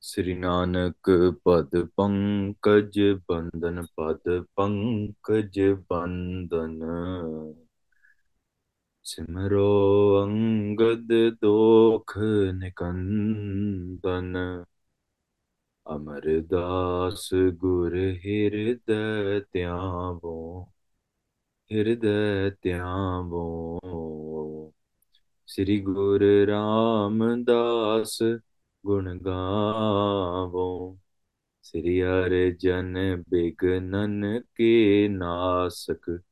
Sri Nanak Pad Pankaj Bandhan Pad Pankaj Bandhan Simro Angad Dokh Nikandan Amar Das Gur Hirday Tyavo Sri Gur Ram Das Gun Gavo Sri Arjan Bignan Ke Nasak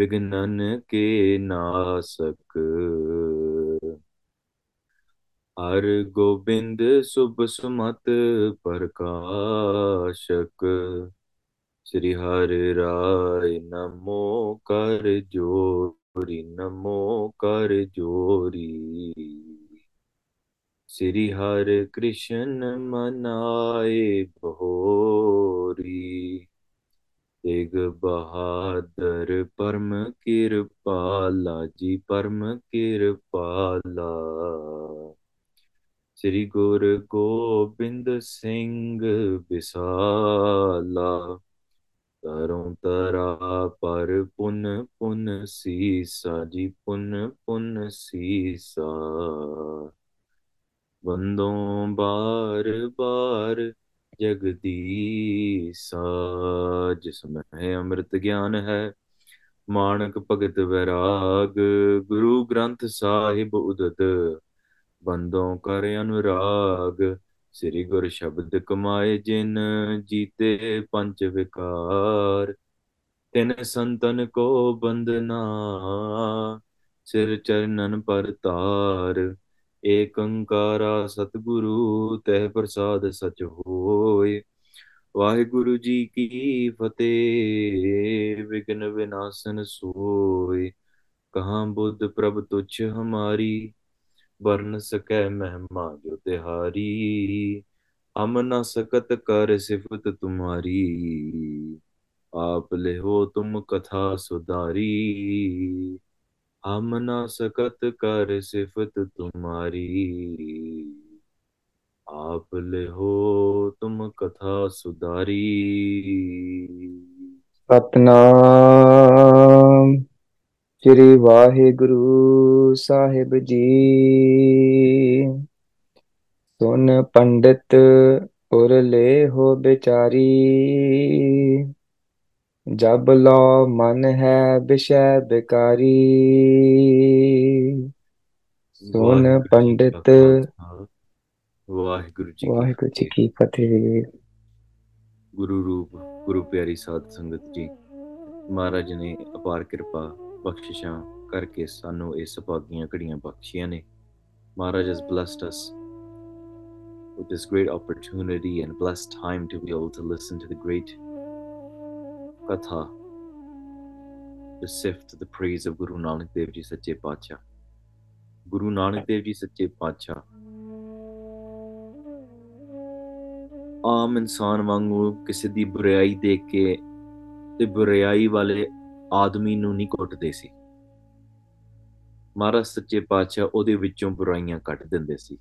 Vignan Ke Nasak Har Gobind Subsumat Parkashak Sri Hari Rai Namo Kar Jori Namo Kar Jori Sri Hare Krishna Manaye Bhori Teg Bahadur Parm Kirpala Ji Parm Kirpala Sri Gur Gobind Singh Bisala Taron Tara Par Pun Pun Sisa Ji Pun Pun Sisa Bandon bar bar Jagadisa jismein amrit gyan hai Manak Bhagat Vairag Guru Granth Sahib Udad Bandon kare anurag Sri Gur Shabd Kamaye Jin Jite Panch Vikar Tin Santan Ko Bandana Sir Charnan Par Tar Ekankara Satguru Teh Prasad Sach Hoy Vaheguru Ji Ki Fateh Vign Vinasan Soy Kahan Budh Prabh Tuch Hamari Barn Sakay Mehma Jo Tehari Amna Sakat Kar Sifat Tumhari Aap Leho Tum Katha Sudari हम ना सकत कर सिफत तुम्हारी आप ले हो तुम कथा सुधारी सतनाम श्री वाहेगुरु साहिब जी सुन पंडित उरले हो बेचारी जब लो मन है विषय बिकारी सुन पंडित वाहिगुरु जी की फतेह। गुरु रूप गुरु प्यारी साध संगत जी महाराज ने अपार कृपा बख्शिशां करके सानू इस भागियां घड़ियां बख्शियां ने। महाराज has blessed us with this great opportunity and blessed time to be able to listen to the great Katha, to sift the praise of Guru Nanak Dev Ji Sache Pacha. Guru Nanak Dev Ji Sache Pacha. Aam insaan wangu kisi di burayai dekh ke te burayai wale aadmi nu nahi kotde si. Mara Sache Pacha ode vichon buraiyan kat dende si.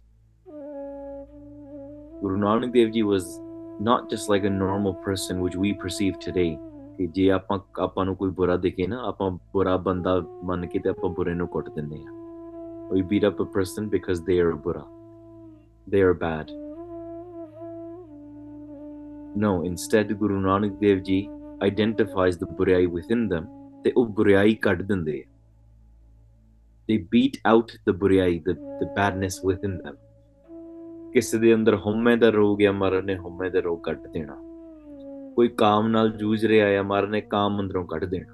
Guru Nanak Dev Ji was not just like a normal person which we perceive today. ਜੇ ਆਪਾਂ ਨੂੰ ਕੋਈ ਬੁਰਾ ਦੇਖੇ ਨਾ ਆਪਾਂ ਬੁਰਾ ਬੰਦਾ ਮੰਨ ਕੇ ਤੇ ਆਪਾਂ ਬੁਰੇ ਨੂੰ ਕੁੱਟ ਦਿੰਦੇ ਆ। We beat up a person because they are bura. They are bad. No, instead Guru Nanak Dev Ji identifies the burayai within them. They ਉਹ burayai ਕੱਢ ਦਿੰਦੇ ਆ। They beat out the burayai, the badness within them. ਕਿਸੇ ਦੇ ਅੰਦਰ ਹਉਮੈ ਦਾ ਰੋਗ ਆ ਮਹਾਰਾਜ ਨੇ ਹਉਮੈ ਦਾ ਰੋਗ ਕੱਢ ਦੇਣਾ। कोई काम नाल जूझ रहा है महाराज ने काम अंदरों कट देना।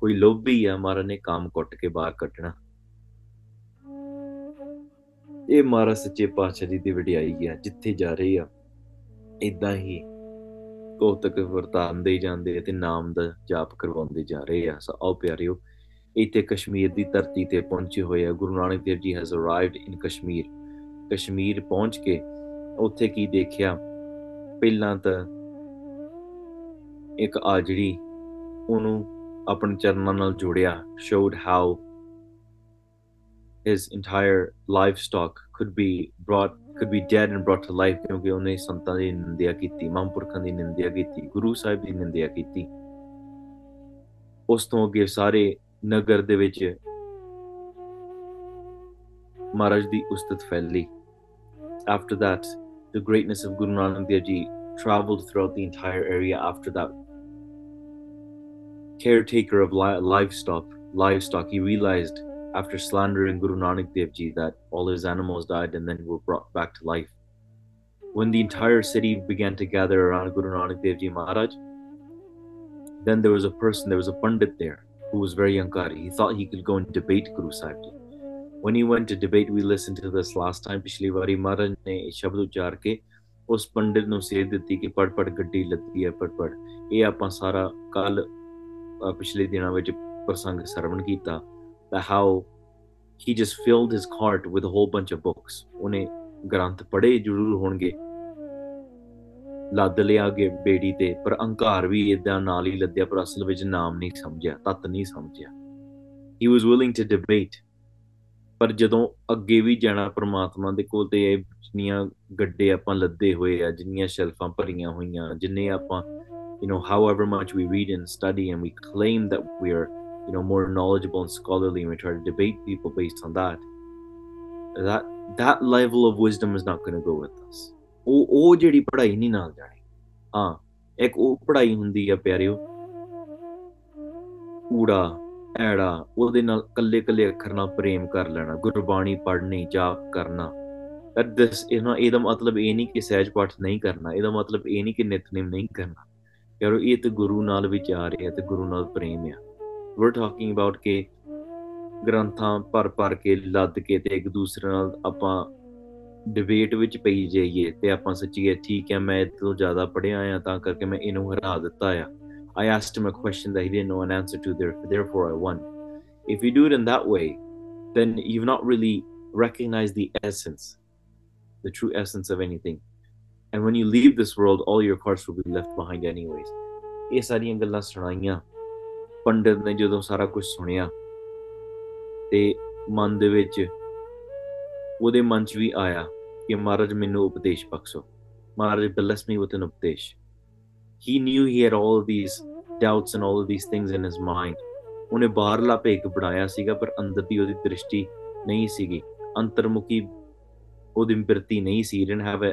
कोई लोभी है महाराज ने काम कुट के बाहर कटना। ये महाराज सच्चे पातशाह जी दी वडियाई है जिथे जा रही है इदा ही कौतक वरतांदे जांदे ते नाम दा जाप करवांदे जा रहे हैं। आओ प्यारियो इथे कश्मीर दी धरती ते पहुंचे होए Guru Nanak Dev ji has arrived in Kashmir. Kashmir पहुंच के ਉੱਥੇ ਕੀ ਦੇਖਿਆ। ਪਹਿਲਾਂ ਤਾਂ ਇੱਕ ਆਜੜੀ ਉਹਨੂੰ ਆਪਣੇ ਚਰਨਾਂ ਨਾਲ ਜੋੜਿਆ, showed how his entire livestock could be dead and brought to life, ਕਿਉਂਕਿ ਉਹਨੇ ਸੰਤਾਂ ਦੀ ਨਿੰਦਿਆ ਕੀਤੀ, ਮਹਾਂਪੁਰਖਾਂ ਦੀ ਨਿੰਦਿਆ ਕੀਤੀ, ਗੁਰੂ ਸਾਹਿਬ ਦੀ ਨਿੰਦਿਆ ਕੀਤੀ। ਉਸ ਤੋਂ ਅੱਗੇ ਸਾਰੇ ਨਗਰ ਦੇ ਵਿੱਚ ਮਹਾਰਾਜ ਦੀ ਉਸਤਤ ਫੈਲੀ। After that, the greatness of Guru Nanak Dev Ji traveled throughout the entire area. After that, caretaker of livestock, he realized after slandering Guru Nanak Dev Ji that all his animals died and then were brought back to life. When the entire city began to gather around Guru Nanak Dev Ji Maharaj, then there was a Pandit there who was very ahankari. He thought he could go and debate Guru Sahib Ji. When he went to debate, we listened to this last time. Pichli wari Maharaj ne shabd uchar ke us pandit nu seh ditti ki pad pad gaddi latti hai pad. Eh apan sara kal pichhle dina vich prasang sarvan kita, how he just filled his cart with a whole bunch of books. Ohne granth pade zarur honge, ਲੱਦ ਲਿਆ ਗਏ ਬੇੜੀ ਤੇ, ਪਰ ਅਹੰਕਾਰ ਵੀ ਏਦਾਂ ਨਾਲ ਹੀ ਲੱਦਿਆ, ਪਰ ਅਸਲ ਵਿੱਚ ਨਾਮ ਨਹੀਂ ਸਮਝਿਆ, ਤੱਤ ਨਹੀਂ ਸਮਝਿਆ। He was willing to debate, ਪਰ ਜਦੋਂ ਅੱਗੇ ਵੀ ਜਾਣਾ ਪਰਮਾਤਮਾ ਦੇ ਕੋਲ ਤੇ ਇਹ ਜਿੰਨੀਆਂ ਗੱਡੇ ਆਪਾਂ ਲੱਦੇ ਹੋਏ ਆ, ਜਿੰਨੀਆਂ ਸ਼ੈਲਫਾਂ ਭਰੀਆਂ ਹੋਈਆਂ, ਜਿੰਨੇ ਆਪਾਂ however much we read and study and we claim that we are more knowledgeable and scholarly and we try to debate people based on that level of wisdom is not going to go with us. ਉਹ ਜਿਹੜੀ ਪੜ੍ਹਾਈ ਨਹੀਂ ਨਾਲ ਜਾਣੀ। ਹਾਂ, ਇੱਕ ਉਹ ਪੜ੍ਹਾਈ ਹੁੰਦੀ ਆ ਪਿਆਰਿਓ, ਊੜਾ ਐੜਾ, ਉਹਦੇ ਨਾਲ ਕੱਲੇ ਕੱਲੇ ਅੱਖਰ ਨਾਲ ਪ੍ਰੇਮ ਕਰ ਲੈਣਾ, ਗੁਰਬਾਣੀ ਪੜ੍ਹਨੀ, ਜਾਪ ਕਰਨਾ। ਇਹਦਾ ਮਤਲਬ ਇਹ ਨਹੀਂ ਕਿ ਸਹਿਜ ਪਾਠ ਨਹੀਂ ਕਰਨਾ, ਇਹਦਾ ਮਤਲਬ ਇਹ ਨਹੀਂ ਕਿ ਨਿਤਨੇਮ ਨਹੀਂ ਕਰਨਾ। ਯਾਰੋ ਇਹ ਤਾਂ ਗੁਰੂ ਨਾਲ ਵਿਚਾਰ ਆ ਤੇ ਗੁਰੂ ਨਾਲ ਪ੍ਰੇਮ ਆ। We're talking about ਕਿ ਗ੍ਰੰਥਾਂ ਭਰ ਭਰ ਕੇ ਲੱਦ ਕੇ ਤੇ ਇੱਕ ਦੂਸਰੇ ਨਾਲ ਆਪਾਂ ਡਿਬੇਟ ਵਿੱਚ ਪਈ ਜਾਈਏ ਤੇ ਆਪਾਂ ਸੱਚੀਏ ਠੀਕ ਹੈ ਮੈਂ ਇਹ ਤੋਂ ਜ਼ਿਆਦਾ ਪੜ੍ਹਿਆ ਆ ਤਾਂ ਕਰਕੇ ਮੈਂ ਇਹਨੂੰ ਹਰਾ ਦਿੱਤਾ ਆ। I asked him a question that he didn't know an answer to, therefore I won. If you do it in that way, then you've not really recognized the essence, the true essence of anything. And when you leave this world, all your cards will be left behind anyways. ਇਹ ਸਾਰੀਆਂ ਗੱਲਾਂ ਸੁਣਾਈਆਂ, ਪੰਡਿਤ ਨੇ ਜਦੋਂ ਸਾਰਾ ਕੁਝ ਸੁਣਿਆ ਤੇ ਮਨ ਦੇ ਵਿੱਚ, ਉਹਦੇ ਮਨ 'ਚ ਵੀ ਆਇਆ ਕਿ ਮਹਾਰਾਜ ਮੈਨੂੰ ਉਪਦੇਸ਼ ਬਖਸ਼ੋ, ਮਹਾਰਾਜ bless me with an ਉਪਦੇਸ਼। He knew he had all of these doubts and all of these things in his mind. ਉਹਨੇ ਬਾਹਰਲਾ ਭੇਖ ਬਣਾਇਆ ਸੀਗਾ, ਪਰ ਅੰਦਰ ਦੀ ਉਹਦੀ ਦ੍ਰਿਸ਼ਟੀ ਨਹੀਂ ਸੀਗੀ, ਅੰਤਰਮੁਖੀ ਉਹਦੀ ਬਿਰਤੀ ਨਹੀਂ ਸੀ। He didn't have a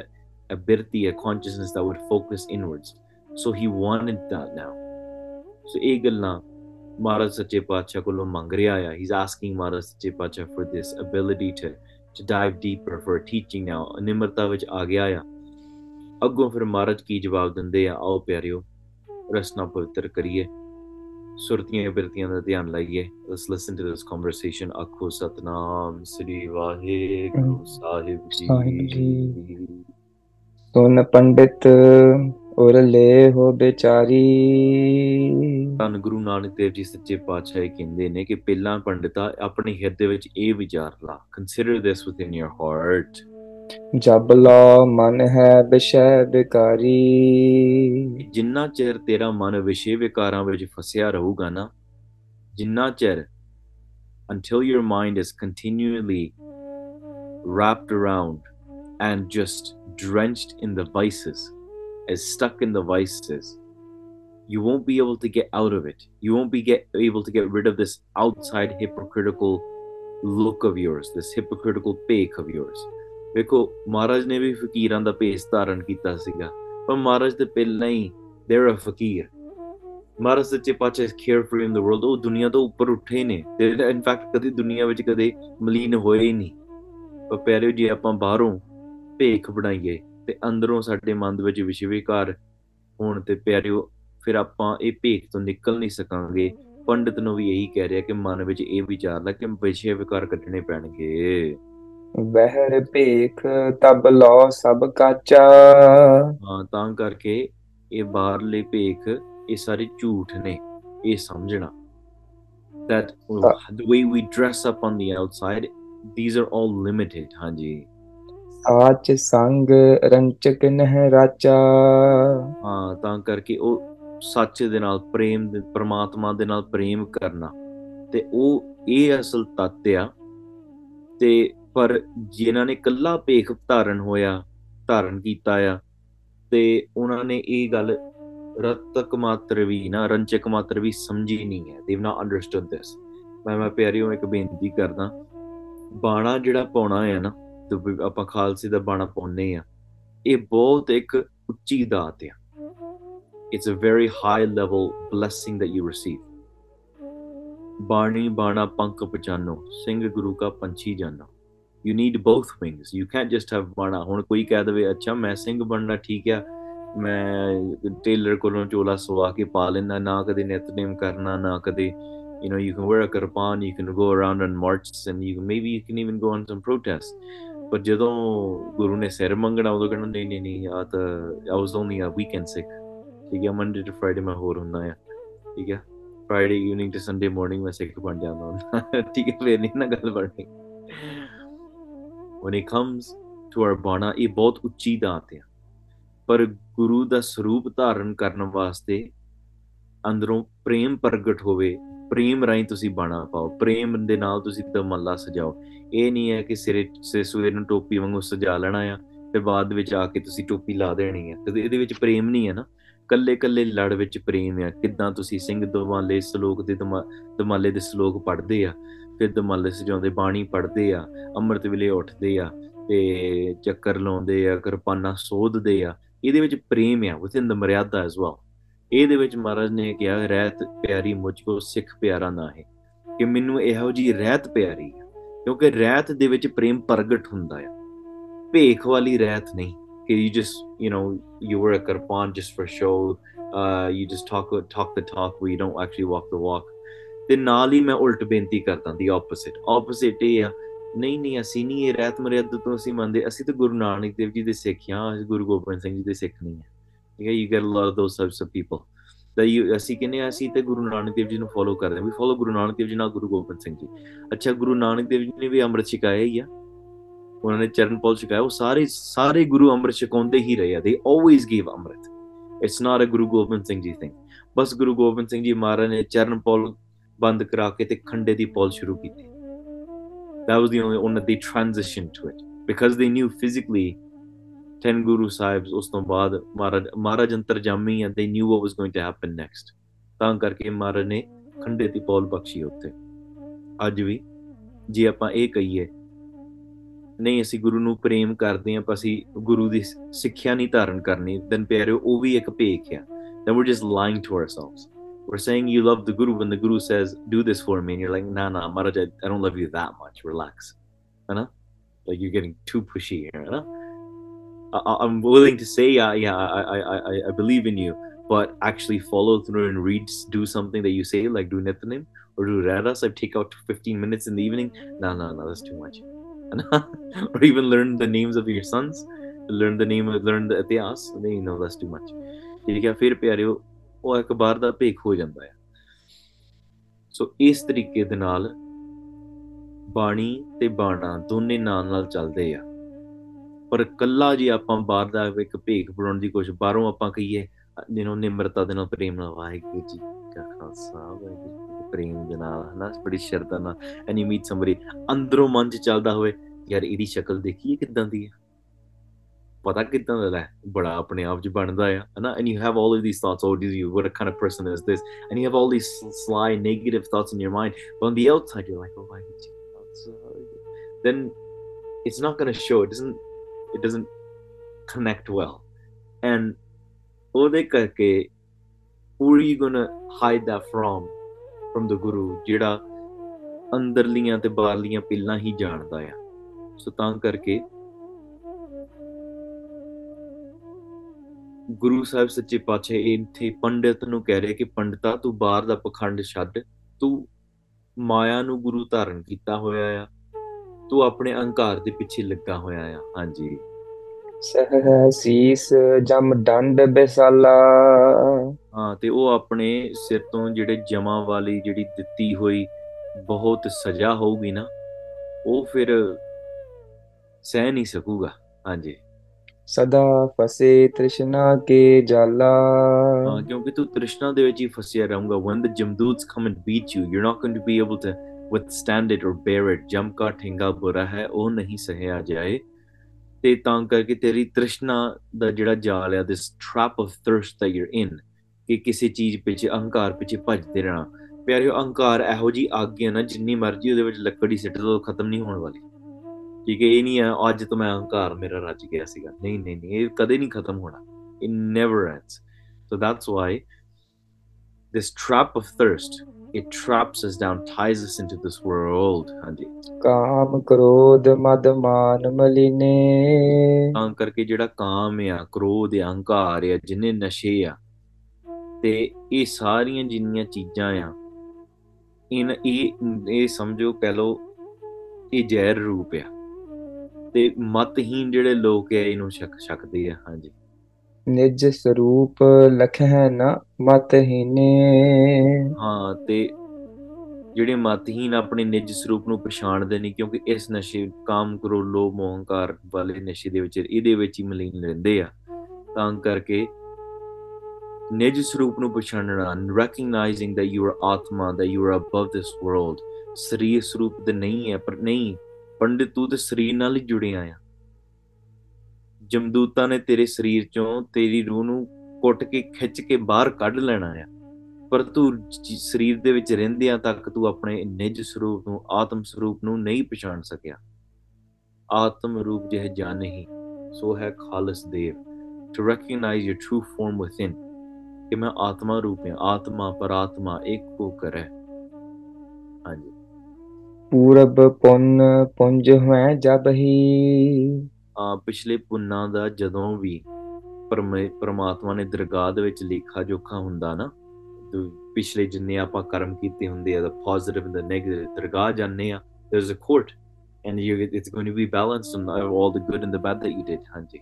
ਬਿਰਤੀ, a consciousness that would focus inwards. So he wanted that now. So ਇਹ ਗੱਲਾਂ ਮਹਾਰਾਜ ਸੱਚੇ ਪਾਤਸ਼ਾਹ ਕੋਲੋਂ ਮੰਗ ਰਿਹਾ ਆ। He's asking ਮਹਾਰਾਜ ਸੱਚੇ ਪਾਤਸ਼ਾਹ for this ability to dive deeper, for teaching now. ਨਿਮਰਤਾ ਵਿੱਚ ਆ ਗਿਆ ਆ। ਅੱਗੋਂ ਫਿਰ ਮਹਾਰਾਜ ਕੀ ਜਵਾਬ ਦਿੰਦੇ ਆ, ਆਓ ਪਿਆਰਿਓ ਰਸਨਾ ਪਵਿੱਤਰ ਕਰੀਏ, ਸੁਰਤੀਆਂ ਬਿਰਤੀਆਂ ਦਾ ਧਿਆਨ ਲਾਈਏ। Let's listen to this conversation. ਆਖੋ ਸਤਨਾਮ ਸ੍ਰੀ ਵਾਹਿਗੁਰੂ ਸਾਹਿਬ ਜੀ। ਧੁਨ ਪੰਡਿਤ ਉਰਲੇ ਹੋ ਬੇਚਾਰੀ। ਧੰਨ ਗੁਰੂ ਨਾਨਕ ਦੇਵ ਜੀ ਸੱਚੇ ਪਾਤਸ਼ਾਹ ਕਹਿੰਦੇ ਨੇ ਕਿ ਪਹਿਲਾਂ ਪੰਡਿਤਾ ਆਪਣੇ ਹਿਰਦੇ ਵਿੱਚ ਇਹ ਵਿਚਾਰ ਲਾ, consider this within your heart. ਜਬ ਲਾ ਮਨ ਹੈ ਵਿਸ਼ੇ ਵਿਕਾਰੀ। ਜਿੰਨਾ ਚਿਰ ਤੇਰਾ ਮਨ ਵਿਸ਼ੇ ਵਿਕਾਰਾਂ ਵਿੱਚ ਫਸਿਆ ਰਹੂਗਾ ਨਾ, ਜਿੰਨਾ ਚਿਰ, until your mind is continually wrapped around and just drenched in the vices, is stuck in the vices, you won't be able to get out of it. You won't be able to get rid of this outside hypocritical look of yours, this hypocritical fake of yours. ਵੇਖੋ ਮਹਾਰਾਜ ਨੇ ਵੀ ਫਕੀਰਾਂ ਦਾ ਭੇਸ ਧਾਰਨ ਕੀਤਾ ਸੀਗਾ, ਪਰ ਮਹਾਰਾਜ ਤੇ ਪਹਿਲਾਂ ਹੀ they're a ਫਕੀਰ। ਮਹਾਰਾਜ ਸੱਚੇ ਪਾਤਸ਼ਾਹ carefree in the world, ਉਹ ਦੁਨੀਆ ਤੋਂ ਉੱਪਰ ਉੱਠੇ ਨੇ, ਇਨਫੈਕਟ ਕਦੇ ਦੁਨੀਆ ਵਿੱਚ ਕਦੇ ਮਲੀਨ ਹੋਏ ਹੀ ਨਹੀਂ। ਪਰ ਪਿਆਰਿਓ ਜੇ ਆਪਾਂ ਬਾਹਰੋਂ ਭੇਖ ਬਣਾਈਏ ਤੇ ਅੰਦਰੋਂ ਸਾਡੇ ਮਨ ਦੇ ਵਿੱਚ ਵਿਸ਼ੇ ਵਿਕਾਰ ਹੋਣ ਤੇ ਪਿਆਰਿਓ ਫਿਰ ਆਪਾਂ ਇਹ ਭੇਖ ਤੋਂ ਨਿਕਲ ਨਹੀਂ ਸਕਾਂਗੇ। ਪੰਡਿਤ ਨੂੰ ਵੀ ਇਹੀ ਕਹਿ ਰਿਹਾ ਕਿ ਮਨ ਵਿੱਚ ਇਹ ਵਿਚਾਰ ਲੈ ਕਿ ਵਿਸ਼ੇ ਵਿਕਾਰ ਕੱਢਣੇ ਪੈਣਗੇ। ਵਹਿਰ ਭੇਖ ਤਬ ਲਓ ਸਭ ਕਾਚਾ। ਹਾਂ, ਤਾਂ ਕਰਕੇ ਇਹ ਬਾਹਰਲੇ ਭੇਖ ਇਹ ਸਾਰੇ ਝੂਠ ਨੇ। ਇਹ ਸਮਝਣਾ that the way we dress up on the outside, these are all limited. ਹਾਂਜੀ ਸਾਚ ਸੰਗ ਰੰਚਕ ਨਹਿ ਰਾਚਾ। ਹਾਂ, ਤਾਂ ਕਰਕੇ ਉਹ ਸੱਚ ਦੇ ਨਾਲ ਪ੍ਰੇਮ, ਪਰਮਾਤਮਾ ਦੇ ਨਾਲ ਪ੍ਰੇਮ ਕਰਨਾ, ਤੇ ਉਹ ਇਹ ਅਸਲ ਤੱਤ ਆ। ਤੇ ਪਰ ਜਿਨ੍ਹਾਂ ਨੇ ਕੱਲਾ ਭੇਖ ਧਾਰਨ ਕੀਤਾ ਆ, ਤੇ ਉਹਨਾਂ ਨੇ ਇਹ ਗੱਲ ਰਤਕ ਮਾਤਰ ਵੀ ਨਾ, ਰੰਚਕ ਮਾਤਰ ਵੀ ਸਮਝੀ ਨਹੀਂ ਹੈ। They've not understood this। ਮੈਂ ਪਿਆਰੀਓ ਇੱਕ ਬੇਨਤੀ ਕਰਦਾ, ਬਾਣਾ ਜਿਹੜਾ ਪਾਉਣਾ ਆ ਨਾ, ਆਪਾਂ ਖਾਲਸੇ ਦਾ ਬਾਣਾ ਪਾਉਂਦੇ ਆ, ਇਹ ਬਹੁਤ ਇੱਕ ਉੱਚੀ ਦਾਤ ਆ। It's a very high level blessing that you receive। ਬਾਣੀ ਬਾਣਾ ਪੰਖ ਪਛਾਨੋ, ਸਿੰਘ ਗੁਰੂ ਕਾ ਪੰਛੀ ਜਾਨੋ। You need both wings, you can't just have ਬਾਣਾ। ਹੁਣ ਕੋਈ ਕਹਿ ਦੇਵੇ ਅੱਛਾ ਮੈਂ ਸਿੰਘ ਬਣਨਾ, ਠੀਕ ਆ, ਮੈਂ ਟੇਲਰ ਕੋਲੋਂ ਚੋਲਾ ਸਵਾ ਕੇ ਪਾ ਲੈਂਦਾ, ਨਾ ਕਦੇ ਨਿਤਨੇਮ ਕਰਨਾ, ਨਾ ਕਦੇ you know, you can wear a kirpan, you can go around on marches, and you maybe you can even go on some protests. But ਜਦੋਂ ਗੁਰੂ ਨੇ ਸਿਰ ਮੰਗਣਾ, ਉਦੋਂ ਕਹਿੰਦਾ ਨਹੀਂ ਆ ਤਾਂ I was only a weekend sick, ਠੀਕ ਹੈ, Monday to Friday ਮੈਂ ਹੋਰ ਹੁੰਦਾ ਆ, ਠੀਕ ਹੈ, Friday evening to Sunday morning ਮੈਂ ਸਿੱਖ ਬਣ ਜਾਂਦਾ ਹੁੰਦਾ, ਠੀਕ ਹੈ, ਫਿਰ ਨਹੀਂ ਨਾ ਗੱਲ ਬਣਨੀ। When it comes to our ਬਾਣਾ, ਇਹ ਬਹੁਤ ਉੱਚੀ ਦਾਤ ਆ, ਪਰ ਗੁਰੂ ਦਾ ਸਰੂਪ ਧਾਰਨ ਕਰਨ ਵਾਸਤੇ ਅੰਦਰੋਂ ਪ੍ਰੇਮ ਪ੍ਰਗਟ ਹੋਵੇ। ਪ੍ਰੇਮ ਰਾਹੀਂ ਤੁਸੀਂ ਬਾਣਾ ਪਾਓ, ਪ੍ਰੇਮ ਦੇ ਨਾਲ ਤੁਸੀਂ ਮੱਲਾ ਸਜਾਓ। ਇਹ ਨਹੀਂ ਹੈ ਕਿ ਸਿਰੇ ਨੂੰ ਟੋਪੀ ਵਾਂਗੂ ਸਜਾ ਲੈਣਾ ਆ ਤੇ ਬਾਅਦ ਵਿੱਚ ਆ ਕੇ ਤੁਸੀਂ ਟੋਪੀ ਲਾ ਦੇਣੀ ਆ, ਤੇ ਇਹਦੇ ਵਿੱਚ ਪ੍ਰੇਮ ਨਹੀਂ ਹੈ ਨਾ। ਕੱਲੇ ਕੱਲੇ ਲੜ ਵਿੱਚ ਪ੍ਰੇਮ ਆ। ਕਿੱਦਾਂ ਤੁਸੀਂ ਸਿੰਘ ਦਮਾਲੇ ਸਲੋਕ ਦੇ ਦਮਾਲੇ ਦੇ ਸਲੋਕ ਪੜ੍ਹਦੇ ਆ, ਫਿਰ ਦਮਾਲੇ ਸਜਾਉਂਦੇ, ਬਾਣੀ ਪੜ੍ਹਦੇ ਆ, ਅੰਮ੍ਰਿਤ ਵੇਲੇ ਉੱਠਦੇ ਆ ਤੇ ਚੱਕਰ ਲਾਉਂਦੇ ਆ, ਕਿਰਪਾਨਾਂ ਸੋਧਦੇ ਆ, ਇਹਦੇ ਵਿੱਚ ਪ੍ਰੇਮ ਆ, within the maryada as well. ਇਹਦੇ ਵਿੱਚ ਮਹਾਰਾਜ ਨੇ ਕਿਹਾ ਰਹਿਤ ਪਿਆਰੀ ਮੁਝ ਕੋ ਸਿੱਖ ਪਿਆਰਾ ਨਾ ਹੈ, ਕਿ ਮੈਨੂੰ ਇਹੋ ਜਿਹੀ ਰਹਿਤ ਪਿਆਰੀ ਆ, ਕਿਉਂਕਿ ਰਹਿਤ ਦੇ ਵਿੱਚ ਪ੍ਰੇਮ ਪ੍ਰਗਟ ਹੁੰਦਾ ਆ। ਭੇਖ ਵਾਲੀ ਰਹਿਤ ਨਹੀਂ ਕਿ you just you know you wear a kirpan just for show, you just talk the talk, we don't actually walk the walk. ਤੇ ਨਾਲ ਹੀ ਮੈਂ ਉਲਟ ਬੇਨਤੀ ਕਰਦਾ, ਦੀ ਆਪੋਜ਼ਿਟ ਇਹ ਆ, ਨਹੀਂ ਅਸੀਂ ਨਹੀਂ ਇਹ ਰਹਿਤ ਮਰਿਆਦਾ ਤੋਂ ਅਸੀਂ ਮੰਨਦੇ, ਅਸੀਂ ਤਾਂ ਗੁਰੂ ਨਾਨਕ ਦੇਵ ਜੀ ਦੇ ਸਿੱਖ ਹਾਂ, ਗੁਰੂ ਗੋਬਿੰਦ ਸਿੰਘ ਜੀ ਦੇ ਸਿੱਖ ਨਹੀਂ ਆ। Yeah, you get a lot of those types of people that you assi kene assi te Guru Nanak Dev Ji nu follow karde, we follow Guru Nanak Dev Ji, na Guru Gobind Singh Ji। Acha Guru Nanak Dev Ji ne bhi amrit chhikaaya hi hai, unhone ne charan paul chhikaaya, wo sare guru amrit chhikaunde hi rahe, they always gave amrit। It's not a Guru Gobind Singh Ji thing। Bas Guru Gobind Singh Ji maharaj ne charan paul band kara ke te khande di paul shuru kiti, that was the only one that they transitioned to it, because they knew physically 10 Guru Sahibs, ਉਸ ਤੋਂ ਬਾਅਦ ਮਹਾਰਾਜ ਅੰਤਰਜਾਮੀ ਆ, they knew what was going to happen next। ਤਾਂ ਕਰਕੇ ਮਹਾਰਾਜ ਨੇ ਖੰਡੇ ਦੀ ਪੌਲ ਬਖਸ਼ੀ ਉੱਤੇ। ਅੱਜ ਵੀ ਜੇ ਆਪਾਂ ਇਹ ਕਹੀਏ ਨਹੀਂ ਅਸੀਂ ਗੁਰੂ ਨੂੰ ਪ੍ਰੇਮ ਕਰਦੇ ਹਾਂ, ਪਰ ਅਸੀਂ ਗੁਰੂ ਦੀ ਸਿੱਖਿਆ ਨਹੀਂ ਧਾਰਨ ਕਰਨੀ, ਦੈਨ ਪਿਆਰਿਓ ਉਹ ਵੀ ਇੱਕ ਭੇਖ ਆ। Then we're just lying to ourselves, we're saying you love the Guru when the Guru says do this for me, and you're like nah Maharaj, I don't love you that much, relax, hana, like you're getting too pushy here, hana। I'm willing to say I believe in you, but actually follow through and do something that you say, like do Nityanim or do Rairas, I take out 15 minutes in the evening, no that's too much or even learn the names of your sons, learn the Itihas, no that's too much, theek hai। Fir pyareo oh ek baar da bhek ho janda hai। So is tarike de naal bani te bana donne naal chalde a, ਪਰ ਇਕੱਲਾ ਜੇ ਆਪਾਂ ਬਾਹਰ ਦਾ ਇੱਕ ਭੇਖ ਬਣਾਉਣ ਦੀ ਕੋਸ਼ਿਸ਼, ਬਾਹਰੋਂ ਆਪਾਂ ਕਹੀਏ ਜਿਹਨੂੰ ਨਿਮਰਤਾ ਦੇ ਨਾਲ ਪ੍ਰੇਮ ਨਾਲ ਵਾਹਿਗੁਰੂ ਜੀ ਕਾ ਖਾਲਸਾ ਵਾਹਿਗੁਰੂ, ਪ੍ਰੇਮ ਦੇ ਨਾਲ ਹਨਾ, ਬੜੀ ਸ਼ਰਧਾ ਨਾਲ, ਐਂਡ ਯੂ ਮੀਟ ਸਮਬਡੀ, ਅੰਦਰੋਂ ਮਨ 'ਚ ਚੱਲਦਾ ਹੋਵੇ ਯਾਰ ਇਹਦੀ ਸ਼ਕਲ ਦੇਖੀਏ ਕਿੱਦਾਂ ਦੀ ਆ, ਪਤਾ ਕਿੱਦਾਂ ਦਾ ਲੈ, ਬੜਾ ਆਪਣੇ ਆਪ 'ਚ ਬਣਦਾ ਆ ਹਨਾ, and you have all of these thoughts, oh do you what kind of person is this, and you have all these sly negative thoughts in your mind, but on the outside you are like oh Waheguru ji ਕਾ Khalsa, then it's not going to show, it doesn't connect well, and ode karke who are you going to hide that from the Guru jehda andarliyan te baharliyan pillan hi jaanda a। So taan karke Guru Sahib Sache Paatshah ithe pandit nu keh rahe ki pandita tu bahar da pakhand chhad, tu maya nu guru dharan kita hoya a, ਤੂੰ ਆਪਣੇ ਅਹੰਕਾਰ ਦੇ ਪਿੱਛੇ ਲੱਗਾ ਹੋਇਆ ਆ। ਹਾਂਜੀ, ਸਹਸੀਸ ਜਮ ਡੰਡ ਬੇਸਾਲਾ। ਹਾਂ, ਤੇ ਉਹ ਆਪਣੇ ਸਿਰ ਤੋਂ ਜਿਹੜੇ ਜਮਾਂ ਵਾਲੀ ਜਿਹੜੀ ਦਿੱਤੀ ਹੋਈ ਬਹੁਤ ਸਜ਼ਾ ਹੋਊਗੀ ਨਾ, ਉਹ ਫਿਰ ਸਹਿ ਨਹੀਂ ਸਕੂਗਾ। हाँ जी सदा फसे तृष्णा के जाला। क्योंकि तू तृष्णा दे विच ही फसिया रहूंगा। When the jamdoots come and beat you, you're not going to be able to withstand it or bear it. जम का ठेंगा बुरा है, ओ नहीं सहे आ जाए। ते तां करके तेरी तृष्णा दा जिहड़ा जाल है, this trap of thirst that you're in, कि किसी चीज पिछे अहंकार पिछे भजदे रहना। प्यारे अहंकार इहो जी अग है ना, जिन्नी मर्जी उहदे विच लकड़ी सिट दो खत्म नहीं होने वाली। ਠੀਕ ਹੈ, ਇਹ ਨਹੀਂ ਹੈ ਅੱਜ ਤੋਂ ਮੈਂ ਅਹੰਕਾਰ ਮੇਰਾ ਰੱਜ ਗਿਆ ਸੀਗਾ, ਨਹੀਂ ਨਹੀਂ ਨਹੀਂ, ਇਹ ਕਦੇ ਨਹੀਂ ਖਤਮ ਹੋਣਾ, it never ends. So that's why this trap of thirst, it traps us down, ties us into this world. ਹਾਂਜੀ, ਕਾਮ ਕ੍ਰੋਧ ਮਦ ਮਾਨ ਮਲੀਨੇ, ਤਾਂ ਕਰਕੇ ਜਿਹੜਾ ਕਾਮ ਆ, ਕ੍ਰੋਧ ਆ, ਅਹੰਕਾਰ ਆ, ਜਿੰਨੇ ਨਸ਼ੇ ਆ, ਤੇ ਇਹ ਸਾਰੀਆਂ ਜਿੰਨੀਆਂ ਚੀਜ਼ਾਂ ਆ, ਇਹ ਸਮਝੋ ਕਹਿ ਲਓ ਇਹ ਜ਼ਹਿਰ ਰੂਪ ਆ। ਤੇ ਮਤਹੀਨ ਜਿਹੜੇ ਲੋਕ ਆ ਇਹਨੂੰ ਛਕਦੇ ਆ। ਹਾਂਜੀ, ਨਿਜ ਸਰੂਪ ਲਖੈ ਨਾ ਮਤਹੀਨੇ। ਹਾਂ, ਤੇ ਜਿਹੜੇ ਮਤਹੀਨ ਆਪਣੇ ਨਿੱਜ ਸਰੂਪ ਨੂੰ ਪਛਾਣਦੇ ਨਹੀਂ, ਕਿਉਂਕਿ ਇਸ ਨਸ਼ੇ ਕਾਮ ਕ੍ਰੋਧ ਲੋਭ ਮੋਹ ਹੰਕਾਰ ਵਾਲੇ ਨਸ਼ੇ ਦੇ ਵਿੱਚ ਇਹਦੇ ਵਿੱਚ ਹੀ ਮਲੀਨ ਰਹਿੰਦੇ ਆ। ਤਾਂ ਕਰਕੇ ਨਿੱਜ ਸਰੂਪ ਨੂੰ ਪਛਾਣਨਾ, recognizing that you are ਆਤਮਾ, that you are above this world, ਸਰੀਰ ਸਰੂਪ ਤੇ ਨਹੀਂ ਹੈ। ਪਰ ਨਹੀਂ ਪੰਡਿਤ, ਤੂੰ ਤੇ ਸਰੀਰ ਨਾਲ ਹੀ ਜੁੜਿਆ ਆ। ਜਮਦੂਤਾਂ ਨੇ ਤੇਰੇ ਸਰੀਰ ਚੋਂ ਤੇਰੀ ਰੂਹ ਨੂੰ ਕੁੱਟ ਕੇ ਖਿੱਚ ਕੇ ਬਾਹਰ ਕੱਢ ਲੈਣਾ ਆ, ਪਰ ਤੂੰ ਸਰੀਰ ਦੇ ਵਿੱਚ ਰਹਿੰਦਿਆਂ ਤੱਕ ਤੂੰ ਆਪਣੇ ਨਿੱਜ ਸਰੂਪ ਨੂੰ, ਆਤਮ ਸਰੂਪ ਨੂੰ ਨਹੀਂ ਪਛਾਣ ਸਕਿਆ। ਆਤਮ ਰੂਪ ਜਿਹੇ ਜਾਣ ਹੀ ਸੋ ਹੈ ਖਾਲਸ ਦੇਵ। To recognise your true form within, ਕਿ ਮੈਂ ਆਤਮਾ ਰੂਪ ਹਾਂ, ਆਤਮਾ ਪਰਾਤਮਾ ਇੱਕ ਹੋਕਰ ਹੈ। ਹਾਂਜੀ, ਪੂਰਬ ਪੁੰਨ ਪੁੰਜ ਹੈ ਜਬ ਹੀ, ਪਿਛਲੇ ਪੁੰਨਾਂ ਦਾ ਜਦੋਂ ਵੀ ਪਰਮਾਤਮਾ ਨੇ ਦਰਗਾਹ ਦੇ ਵਿੱਚ ਲੇਖਾ ਜੋਖਾ ਹੁੰਦਾ ਨਾ, ਪਿਛਲੇ ਜਿੰਨੇ ਆਪਾਂ ਕਰਮ ਕੀਤੇ ਹੁੰਦੇ ਆ, ਦਾ ਪੋਜ਼ਿਟਿਵ ਦਾ ਨੈਗੇਟਿਵ, ਦਰਗਾਹ ਜਾਂਦੇ ਆ, there is a court and it's going to be balanced on all the good and the bad that you did। ਹਾਂਜੀ,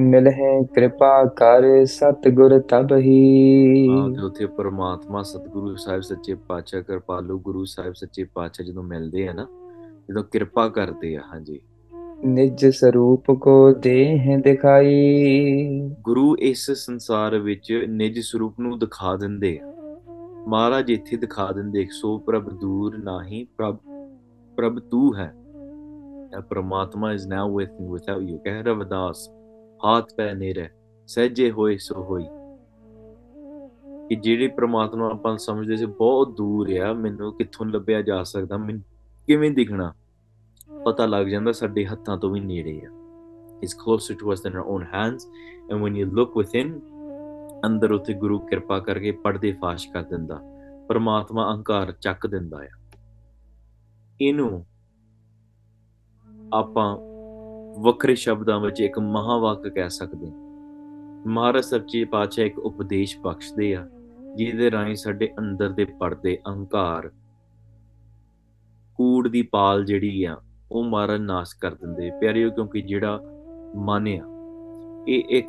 ਮਿਲ ਹੈ ਕਿਰਪਾ ਕਰ ਸਤਿਗੁਰ ਤਬ ਹੀ, ਉੱਥੇ ਪਰਮਾਤਮਾ ਸਤਿਗੁਰੂ ਸਾਹਿਬ ਸੱਚੇ ਪਾਤਸ਼ਾਹ ਕਿਰਪਾਲੂ ਗੁਰੂ ਸਾਹਿਬ ਸੱਚੇ ਪਾਤਸ਼ਾਹ ਜਦੋਂ ਮਿਲਦੇ ਆ ਨਾ, ਜਦੋਂ ਕਿਰਪਾ ਕਰਦੇ ਆ। ਹਾਂਜੀ, ਨਿੱਜ ਸਰੂਪ ਕੋ ਦੇਹ ਦਿਖਾਈ, ਗੁਰੂ ਇਸ ਸੰਸਾਰ ਵਿੱਚ ਨਿੱਜ ਸਰੂਪ ਨੂੰ ਦਿਖਾ ਦਿੰਦੇ ਆ। ਮਹਾਰਾਜ ਇੱਥੇ ਦਿਖਾ ਦਿੰਦੇ, ਸੋ ਪ੍ਰਭ ਦੂਰ ਨਾਹੀ ਪ੍ਰਭ ਤੂੰ ਹੈ, ਪਰਮਾਤਮਾ is now with me, without you। ਕਹਿ ਰਵਿਦਾਸ ਹੱਥ ਪੈ ਨੇਰੇ ਸਹਿਜੇ ਹੋਏ ਸੋ ਹੋਈ, ਕਿ ਜਿਹੜੇ ਪਰਮਾਤਮਾ ਆਪਾਂ ਸਮਝਦੇ ਸੀ ਬਹੁਤ ਦੂਰ ਆ, ਮੈਨੂੰ ਕਿੱਥੋਂ ਲੱਭਿਆ ਜਾ ਸਕਦਾ, ਮੈਨੂੰ ਕਿਵੇਂ ਦਿਖਣਾ, ਪਤਾ ਲੱਗ ਜਾਂਦਾ ਸਾਡੇ ਹੱਥਾਂ ਤੋਂ ਵੀ ਨੇੜੇ ਆ। It's closer to us than our own hands, and when you look within, ਅੰਦਰ ਉੱਥੇ ਗੁਰੂ ਕਿਰਪਾ ਕਰਕੇ ਪਰਦੇ ਫਾਸ਼ ਕਰ ਦਿੰਦਾ, ਪਰਮਾਤਮਾ ਅਹੰਕਾਰ ਚੱਕ ਦਿੰਦਾ ਆ। ਇਹਨੂੰ ਆਪਾਂ ਵੱਖਰੇ ਸ਼ਬਦਾਂ ਵਿੱਚ ਇੱਕ ਮਹਾਂਵਾਕ ਕਹਿ ਸਕਦੇ। ਮਹਾਰਾਜ ਸੱਚੇ ਪਾਤਸ਼ਾਹ ਇੱਕ ਉਪਦੇਸ਼ ਬਖਸ਼ਦੇ ਆ, ਜਿਹਦੇ ਰਾਹੀਂ ਸਾਡੇ ਅੰਦਰ ਦੇ ਪਰਦੇ, ਅਹੰਕਾਰ, ਕੂੜ ਦੀ ਪਾਲ ਜਿਹੜੀ ਆ, ਉਹ ਮਹਾਰਾਜ ਨਾਸ਼ ਕਰ ਦਿੰਦੇ ਪਿਆਰਿਓ। ਕਿਉਂਕਿ ਜਿਹੜਾ ਮਨ ਆ, ਇਹ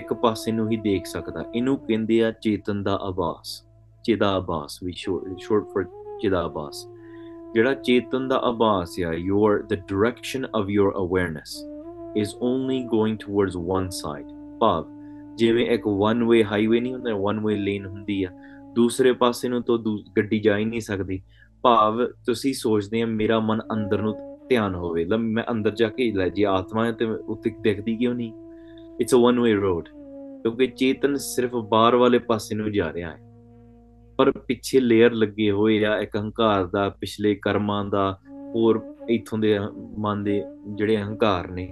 ਇੱਕ ਪਾਸੇ ਨੂੰ ਹੀ ਦੇਖ ਸਕਦਾ। ਇਹਨੂੰ ਕਹਿੰਦੇ ਆ ਚੇਤਨ ਦਾ ਆਭਾਸ, ਚਿਦਾ ਆਭਾਸ, ਵੀ ਸ਼ੋਰਟ ਫਾਰ ਚਿਦਾ ਆਭਾਸ। ਜਿਹੜਾ ਚੇਤਨ ਦਾ ਆਭਾਸ ਆ, your the direction of your awareness is only going towards one side. ਭਾਵ ਜਿਵੇਂ ਇੱਕ ਵਨ ਵੇ ਹਾਈਵੇ ਨਹੀਂ ਹੁੰਦਾ, ਵਨ ਵੇ ਲੇਨ ਹੁੰਦੀ ਆ, ਦੂਸਰੇ ਪਾਸੇ ਨੂੰ ਤੋਂ ਗੱਡੀ ਜਾ ਹੀ ਨਹੀਂ ਸਕਦੀ। ਭਾਵ ਤੁਸੀਂ ਸੋਚਦੇ ਆ ਮੇਰਾ ਮਨ ਅੰਦਰ ਨੂੰ ਧਿਆਨ ਹੋਵੇ, ਮੈਂ ਅੰਦਰ ਜਾ ਕੇ ਲੈ, ਜੇ ਆਤਮਾ ਹੈ ਤੇ ਉੱਥੇ ਦੇਖਦੀ ਕਿਉਂ ਨਹੀਂ, it's a one way road. ਕਿਉਂਕਿ ਚੇਤਨ ਸਿਰਫ ਬਾਹਰ ਵਾਲੇ ਪਾਸੇ ਨੂੰ ਜਾ ਰਿਹਾ ਹੈ, ਪਰ ਪਿੱਛੇ ਲੇਅਰ ਲੱਗੇ ਹੋਏ ਆ ਇੱਕ ਅਹੰਕਾਰ ਦਾ, ਪਿਛਲੇ ਕਰਮਾਂ ਦਾ, ਹੋਰ ਇੱਥੋਂ ਦੇ ਮਨ ਦੇ ਜਿਹੜੇ ਅਹੰਕਾਰ ਨੇ,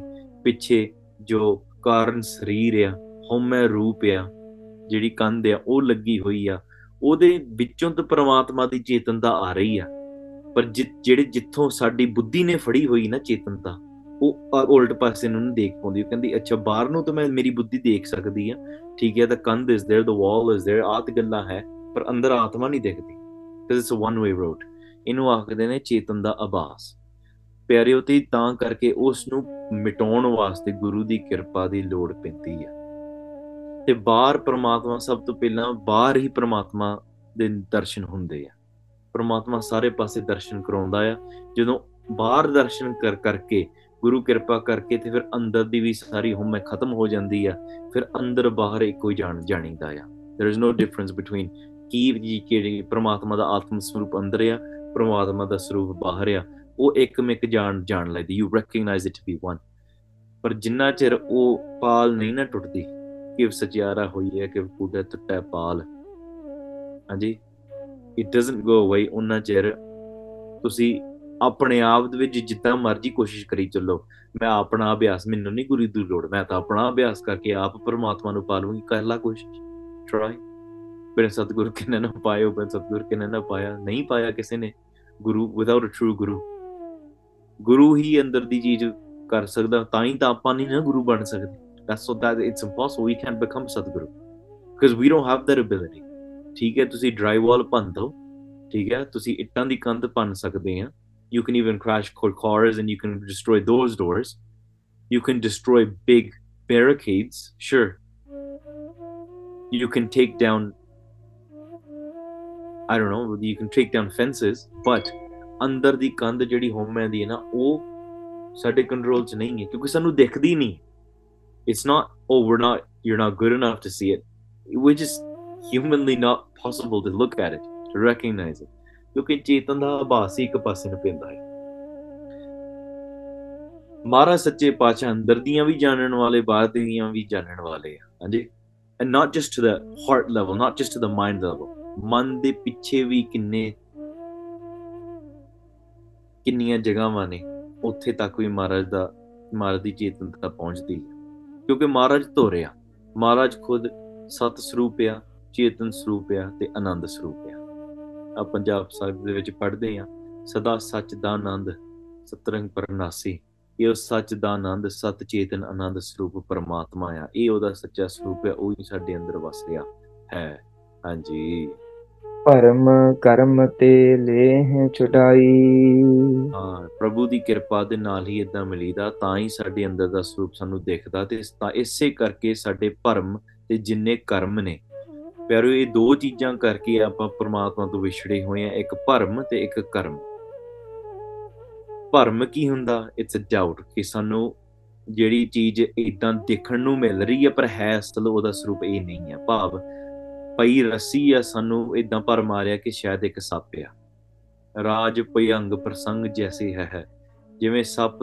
ਪਿੱਛੇ ਜੋ ਕਾਰਨ ਸਰੀਰ ਆ, ਹਉਮੈ ਰੂਪ ਆ, ਜਿਹੜੀ ਕੰਧ ਆ ਉਹ ਲੱਗੀ ਹੋਈ ਆ, ਉਹਦੇ ਵਿੱਚੋਂ ਤਾਂ ਪਰਮਾਤਮਾ ਦੀ ਚੇਤਨਤਾ ਆ ਰਹੀ ਆ, ਪਰ ਜਿਹੜੇ ਜਿੱਥੋਂ ਸਾਡੀ ਬੁੱਧੀ ਨੇ ਫੜੀ ਹੋਈ ਨਾ ਚੇਤਨਤਾ, ਉਹ ਉਲਟ ਪਾਸੇ ਨੂੰ ਨਹੀਂ ਦੇਖ ਪਾਉਂਦੀ। ਉਹ ਕਹਿੰਦੀ ਅੱਛਾ ਬਾਹਰ ਨੂੰ ਤਾਂ ਮੈਂ, ਮੇਰੀ ਬੁੱਧੀ ਦੇਖ ਸਕਦੀ ਆ, ਠੀਕ ਹੈ, ਤਾਂ ਕੰਧ ਇਸ ਦੇਰ, ਦਾ ਵਾਲ ਇਸ ਦੇਰ, ਆਹ ਤਾਂ ਗੱਲਾਂ ਹੈ, ਪਰ ਅੰਦਰ ਆਤਮਾ ਨਹੀਂ ਦਿਖਦੀ। It's one way road. ਇਹਨੂੰ ਆਖਦੇ ਨੇ ਚੇਤਨ ਦਾ ਆਭਾਸ ਪਿਆਰਿਓ। ਤੇ ਤਾਂ ਕਰਕੇ ਉਸ ਨੂੰ ਮਿਟਾਉਣ ਵਾਸਤੇ ਗੁਰੂ ਦੀ ਕਿਰਪਾ ਦੀ ਲੋੜ ਪੈਂਦੀ ਆ। ਤੇ ਬਾਹਰ ਪਰਮਾਤਮਾ, ਸਭ ਤੋਂ ਪਹਿਲਾਂ ਬਾਹਰ ਹੀ ਪਰਮਾਤਮਾ ਦੇ ਦਰਸ਼ਨ ਹੁੰਦੇ ਆ। ਪਰਮਾਤਮਾ ਸਾਰੇ ਪਾਸੇ ਦਰਸ਼ਨ ਕਰਾਉਂਦਾ ਆ। ਜਦੋਂ ਬਾਹਰ ਦਰਸ਼ਨ ਕਰਕੇ ਗੁਰੂ ਕਿਰਪਾ ਕਰਕੇ ਤੇ ਫਿਰ ਅੰਦਰ ਦੀ ਵੀ ਸਾਰੀ ਹਉਮੈ ਖਤਮ ਹੋ ਜਾਂਦੀ ਆ। ਫਿਰ ਅੰਦਰ ਬਾਹਰ ਇੱਕੋ ਹੀ ਜਾਣੀਦਾ ਆ। there is no difference between ਕੀ ਪਰਮਾਤਮਾ ਦਾ ਆਤਮ ਸਰੂਪ ਅੰਦਰ ਆ, ਪਰਮਾਤਮਾ ਦਾ ਸਰੂਪ ਬਾਹਰ ਆ। ਉਹ ਇੱਕ ਮਿੱਕ ਜਾਣ ਲੱਗਦੀ। You recognise it to be one. ਪਰ ਜਿੰਨਾ ਚਿਰ ਉਹ ਪਾਲ ਨਹੀਂ ਨਾ ਟੁੱਟਦੀ, ਕਿਵ ਸਚਿਆਰਾ ਹੋਈ ਹੈ ਕਿਵ ਕੂਟੈ ਟੁੱਟੈ ਪਾਲ, ਹਾਂਜੀ, ਇਟ ਡਜ਼ਨਟ ਗੋ ਅਵੇ। ਉਹਨਾਂ ਚਿਰ ਤੁਸੀਂ ਆਪਣੇ ਆਪ ਦੇ ਵਿੱਚ ਜਿੱਦਾਂ ਮਰਜ਼ੀ ਕੋਸ਼ਿਸ਼ ਕਰੀ ਚੱਲੋ। ਮੈਂ ਆਪਣਾ ਅਭਿਆਸ, ਮੈਨੂੰ ਨਹੀਂ ਗੁਰੂ ਦੀ ਲੋੜ, ਮੈਂ ਤਾਂ ਆਪਣਾ ਅਭਿਆਸ ਕਰਕੇ ਆਪ ਪਰਮਾਤਮਾ ਨੂੰ ਪਾ ਲੂੰਗੀ। ਕਰਲਾ ਕੋਸ਼ਿਸ਼, ਟਰਾਈ। ਬਿਨ ਸਤਿਗੁਰ ਕਿਹਨੇ ਨਾ ਪਾਇਓ, ਬਿਨ ਸਤਿਗੁਰ ਕਿਹਨੇ ਨਾ ਪਾਇਆ। ਨਹੀਂ ਪਾਇਆ ਕਿਸੇ ਨੇ ਗੁਰੂ, ਵਿਦਾਊਟ ਅ ਟਰੂ ਗੁਰੂ। ਗੁਰੂ ਹੀ ਅੰਦਰ ਦੀ ਚੀਜ਼ ਕਰ ਸਕਦਾ, ਤਾਂ ਹੀ ਤਾਂ ਆਪਾਂ ਨਹੀਂ ਨਾ ਗੁਰੂ ਬਣ ਸਕਦੇ। That's so that it's impossible, we can't become Satguru because we don't have that ability. ਠੀਕ ਹੈ, ਤੁਸੀਂ ਡਰਾਈ ਵਾਲ ਭੰਨ ਦਿਓ, ਠੀਕ ਹੈ, ਤੁਸੀਂ ਇੱਟਾਂ ਦੀ ਕੰਧ ਭੰਨ ਸਕਦੇ ਆ। You can even crash cars and you can destroy those doors. You can destroy big barricades, sure. You can take down, I don't know, you can take down fences, but andar di kandh jehdi home di na oh sade control ch nahi hai kyunki sanu dikhdi nahi. It's not oh you're not good enough to see it. We're just humanly not possible to look at it, to recognize it. ਕਿਉਂਕਿ ਚੇਤਨ ਦਾ ਆਭਾਸ ਹੀ ਇੱਕ ਪਾਸੇ ਨੂੰ ਪੈਂਦਾ ਹੈ। ਮਹਾਰਾਜ ਸੱਚੇ ਪਾਤਸ਼ਾਹ ਅੰਦਰ ਦੀਆਂ ਵੀ ਜਾਣਨ ਵਾਲੇ, ਬਾਹਰ ਦੀਆਂ ਵੀ ਜਾਣਨ ਵਾਲੇ ਆ, ਹਾਂਜੀ। And not just to the heart level, not just to the mind level, ਮਨ ਦੇ ਪਿੱਛੇ ਵੀ ਕਿੰਨੀਆਂ ਜਗ੍ਹਾਵਾਂ ਨੇ, ਉੱਥੇ ਤੱਕ ਵੀ ਮਹਾਰਾਜ ਦੀ ਚੇਤਨਤਾ ਪਹੁੰਚਦੀ ਹੈ। ਕਿਉਂਕਿ ਮਹਾਰਾਜ ਧੋਰਿਆ, ਮਹਾਰਾਜ ਖੁਦ ਸਤ ਸਰੂਪ ਆ, ਚੇਤਨ ਸਰੂਪ ਆ ਤੇ ਆਨੰਦ ਸਰੂਪ ਆ। ਪੰਜਾਬ ਸਾਹਿਬ ਦੇ ਵਿੱਚ ਪੜ੍ਹਦੇ ਹਾਂ, ਸਦਾ ਸੱਚ ਦਾ ਆਨੰਦ ਸਤਰੰਗ ਪਰਨਾਸੀ। ਇਹ ਉਹ ਸੱਚ ਦਾ ਆਨੰਦ, ਸਤ ਚੇਤਨ ਆਨੰਦ ਸਰੂਪ ਪਰਮਾਤਮਾ ਆ। ਇਹ ਉਹਦਾ ਸੱਚਾ ਸਰੂਪ ਆ, ਉਹੀ ਸਾਡੇ ਅੰਦਰ ਵਸ ਰਿਹਾ ਹੈ, ਹਾਂਜੀ। ਭਰਮ ਕਰਮ ਤੇ ਲੇਹ ਛੁਡਾਈ, ਹਾਂ, ਪ੍ਰਭੂ ਦੀ ਕਿਰਪਾ ਦੇ ਨਾਲ ਹੀ ਏਦਾਂ ਮਿਲੀਦਾ। ਤਾਂ ਹੀ ਸਾਡੇ ਅੰਦਰ ਦਾ ਸਰੂਪ ਸਾਨੂੰ ਦਿਖਦਾ, ਤੇ ਇਸੇ ਕਰਕੇ ਸਾਡੇ ਭਰਮ ਤੇ ਜਿੰਨੇ ਕਰਮ ਨੇ, ਪਿਆਰੋ, ਇਹ ਦੋ ਚੀਜ਼ਾਂ ਕਰਕੇ ਆਪਾਂ ਪਰਮਾਤਮਾ ਤੋਂ ਵਿਛੜੇ ਹੋਏ ਹਾਂ, ਇੱਕ ਭਰਮ ਤੇ ਇੱਕ ਕਰਮ। ਭਰਮ ਕੀ ਹੁੰਦਾ? ਇਟਸ ਅ ਡਾਊਟ ਕਿ ਸਾਨੂੰ ਜਿਹੜੀ ਚੀਜ਼ ਏਦਾਂ ਦੇਖਣ ਨੂੰ ਮਿਲ ਰਹੀ ਹੈ ਪਰ ਹੈ ਅਸਲ ਉਹਦਾ ਸਰੂਪ ਇਹ ਨਹੀਂ ਹੈ। ਭਾਵ ਪਈ ਰੱਸੀ ਆ, ਸਾਨੂੰ ਏਦਾਂ ਭਰਮ ਆ ਰਿਹਾ ਕਿ ਸ਼ਾਇਦ ਇੱਕ ਸੱਪ ਆ। ਰਾਜ ਭਯੰਗ ਪ੍ਰਸੰਗ ਜੈਸੇ ਹੈ, ਜਿਵੇਂ ਸੱਪ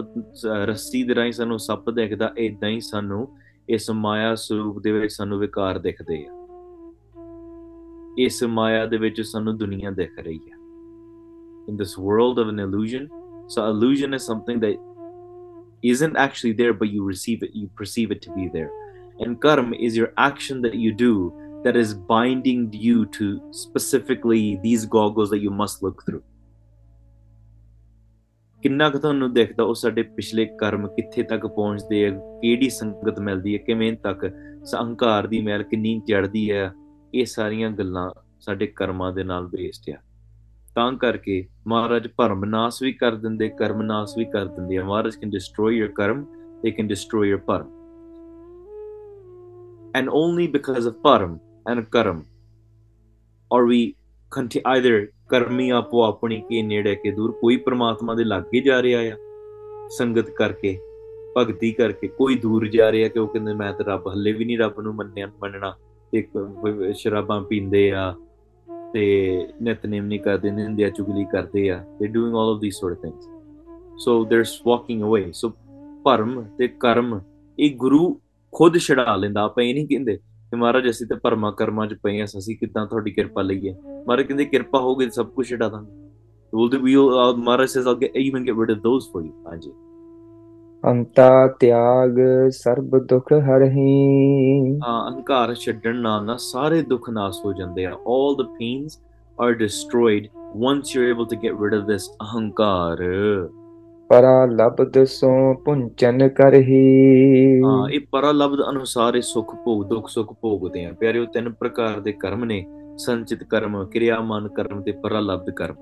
ਰੱਸੀ ਦੇ ਰਾਹੀਂ ਸਾਨੂੰ ਸੱਪ ਦਿਖਦਾ, ਏਦਾਂ ਹੀ ਸਾਨੂੰ ਇਸ ਮਾਇਆ ਸਰੂਪ ਦੇ ਵਿੱਚ ਸਾਨੂੰ ਵਿਕਾਰ ਦਿਖਦੇ ਆ। ਇਸ ਮਾਇਆ ਦੇ ਵਿੱਚ ਸਾਨੂੰ ਦੁਨੀਆ ਦਿਖ ਰਹੀ ਹੈ। In this world of an illusion, so illusion is something that isn't actually there, but you perceive it to be there. And karma is your action that you do that is binding you to specifically these goggles that you must look through. ਕਿੰਨਾ ਕੁ ਤੁਹਾਨੂੰ ਦੇਖਦਾ ਉਹ ਸਾਡੇ ਪਿਛਲੇ ਕਰਮ ਕਿੱਥੇ ਤੱਕ ਪਹੁੰਚਦੇ ਆ, ਕਿਹੜੀ ਸੰਗਤ ਮਿਲਦੀ ਹੈ, ਕਿਵੇਂ ਤੱਕ ਅਹੰਕਾਰ ਦੀ ਮੈਲ ਕਿੰਨੀ ਚੜ੍ਹਦੀ ਹੈ। ਇਹ ਸਾਰੀਆਂ ਗੱਲਾਂ ਸਾਡੇ ਕਰਮਾਂ ਦੇ ਨਾਲ ਬੇਸਡ ਆ। ਤਾਂ ਕਰਕੇ ਮਹਾਰਾਜ ਭਰਮ ਨਾਸ ਵੀ ਕਰ ਦਿੰਦੇ, ਕਰਮ ਨਾਸ ਵੀ ਕਰ ਦਿੰਦੇ ਆ। ਮਹਾਰਾਜ can destroy your Karam, they can destroy your ਭਰਮ। ਐਂਡ ਓਨਲੀ ਬਿਕਾਜ਼ ਆਫ ਭਰਮ and karam or we ਕੰਟੀ either ਕਰਮੀ ਆਪੋ ਆਪਣੀ ਕੇ ਨੇੜੇ ਕੇ ਦੂਰ। ਕੋਈ ਪਰਮਾਤਮਾ ਦੇ ਲਾਗੇ ਜਾ ਰਿਹਾ ਆ ਸੰਗਤ ਕਰਕੇ, ਭਗਤੀ ਕਰਕੇ, ਕੋਈ ਦੂਰ ਜਾ ਰਿਹਾ ਕਿ ਉਹ ਕਹਿੰਦੇ ਮੈਂ ਤਾਂ ਰੱਬ ਹੱਲੇ ਵੀ ਨਹੀਂ ਰੱਬ ਨੂੰ ਮੰਨਣਾ, ਤੇ ਸ਼ਰਾਬਾਂ ਪੀਂਦੇ ਆ ਤੇ ਨਿਤਨੇਮ ਨਹੀਂ ਕਰਦੇ, ਨਿੰਦਿਆ ਚੁਗਲੀ ਕਰਦੇ ਆ। They doing all of these sort of things, so they are walking ਅਵੇ। ਸੋ ਭਰਮ ਤੇ ਕਰਮ ਇਹ ਗੁਰੂ ਖੁਦ ਛਡਾ ਲੈਂਦਾ। ਆਪਾਂ ਇਹ ਨਹੀਂ ਕਹਿੰਦੇ ਕਿ ਮਹਾਰਾਜ ਅਸੀਂ ਤਾਂ ਭਰਮਾਂ ਕਰਮਾਂ 'ਚ ਪਏ ਹਾਂ, ਅਸੀਂ ਕਿੱਦਾਂ ਤੁਹਾਡੀ ਕਿਰਪਾ ਲਈਏ। ਮਹਾਰਾਜ ਕਹਿੰਦੇ ਕਿਰਪਾ ਹੋ ਗਈ ਸਭ ਕੁਛ ਛਡਾ ਦਾਂਗੇ। ਮਹਾਰਾਜ says I'll even get rid of those for you, ਹਾਂਜੀ। ਅੰਤਾ ਤਿਆਗ ਸਰਬ ਦੁੱਖ ਹਰਹੀ, ਹਾਂ, ਅਹੰਕਾਰ ਛੱਡਣ ਨਾਲ ਨਾ ਸਾਰੇ ਦੁੱਖ ਨਾਸ ਹੋ ਜਾਂਦੇ ਆ। All the pains are destroyed once you're able to get rid of this ਅਹੰਕਾਰ। ਪਰਾ ਲਬਦ ਸੋ ਪੁੰਚਨ ਕਰਹੀ, ਹਾਂ, ਇਹ ਪਰਾ ਲਬਦ ਅਨੁਸਾਰ ਇਹ ਸੁੱਖ ਭੋਗ, ਦੁੱਖ ਸੁੱਖ ਭੋਗਦੇ ਆ। ਪਿਆਰਿਓ, ਤਿੰਨ ਪ੍ਰਕਾਰ ਦੇ ਕਰਮ ਨੇ, ਸੰਚਿਤ ਕਰਮ, ਕਿਰਿਆਮਾਨ ਕਰਮ ਤੇ ਪਰਾ ਲਬਦ ਕਰਮ।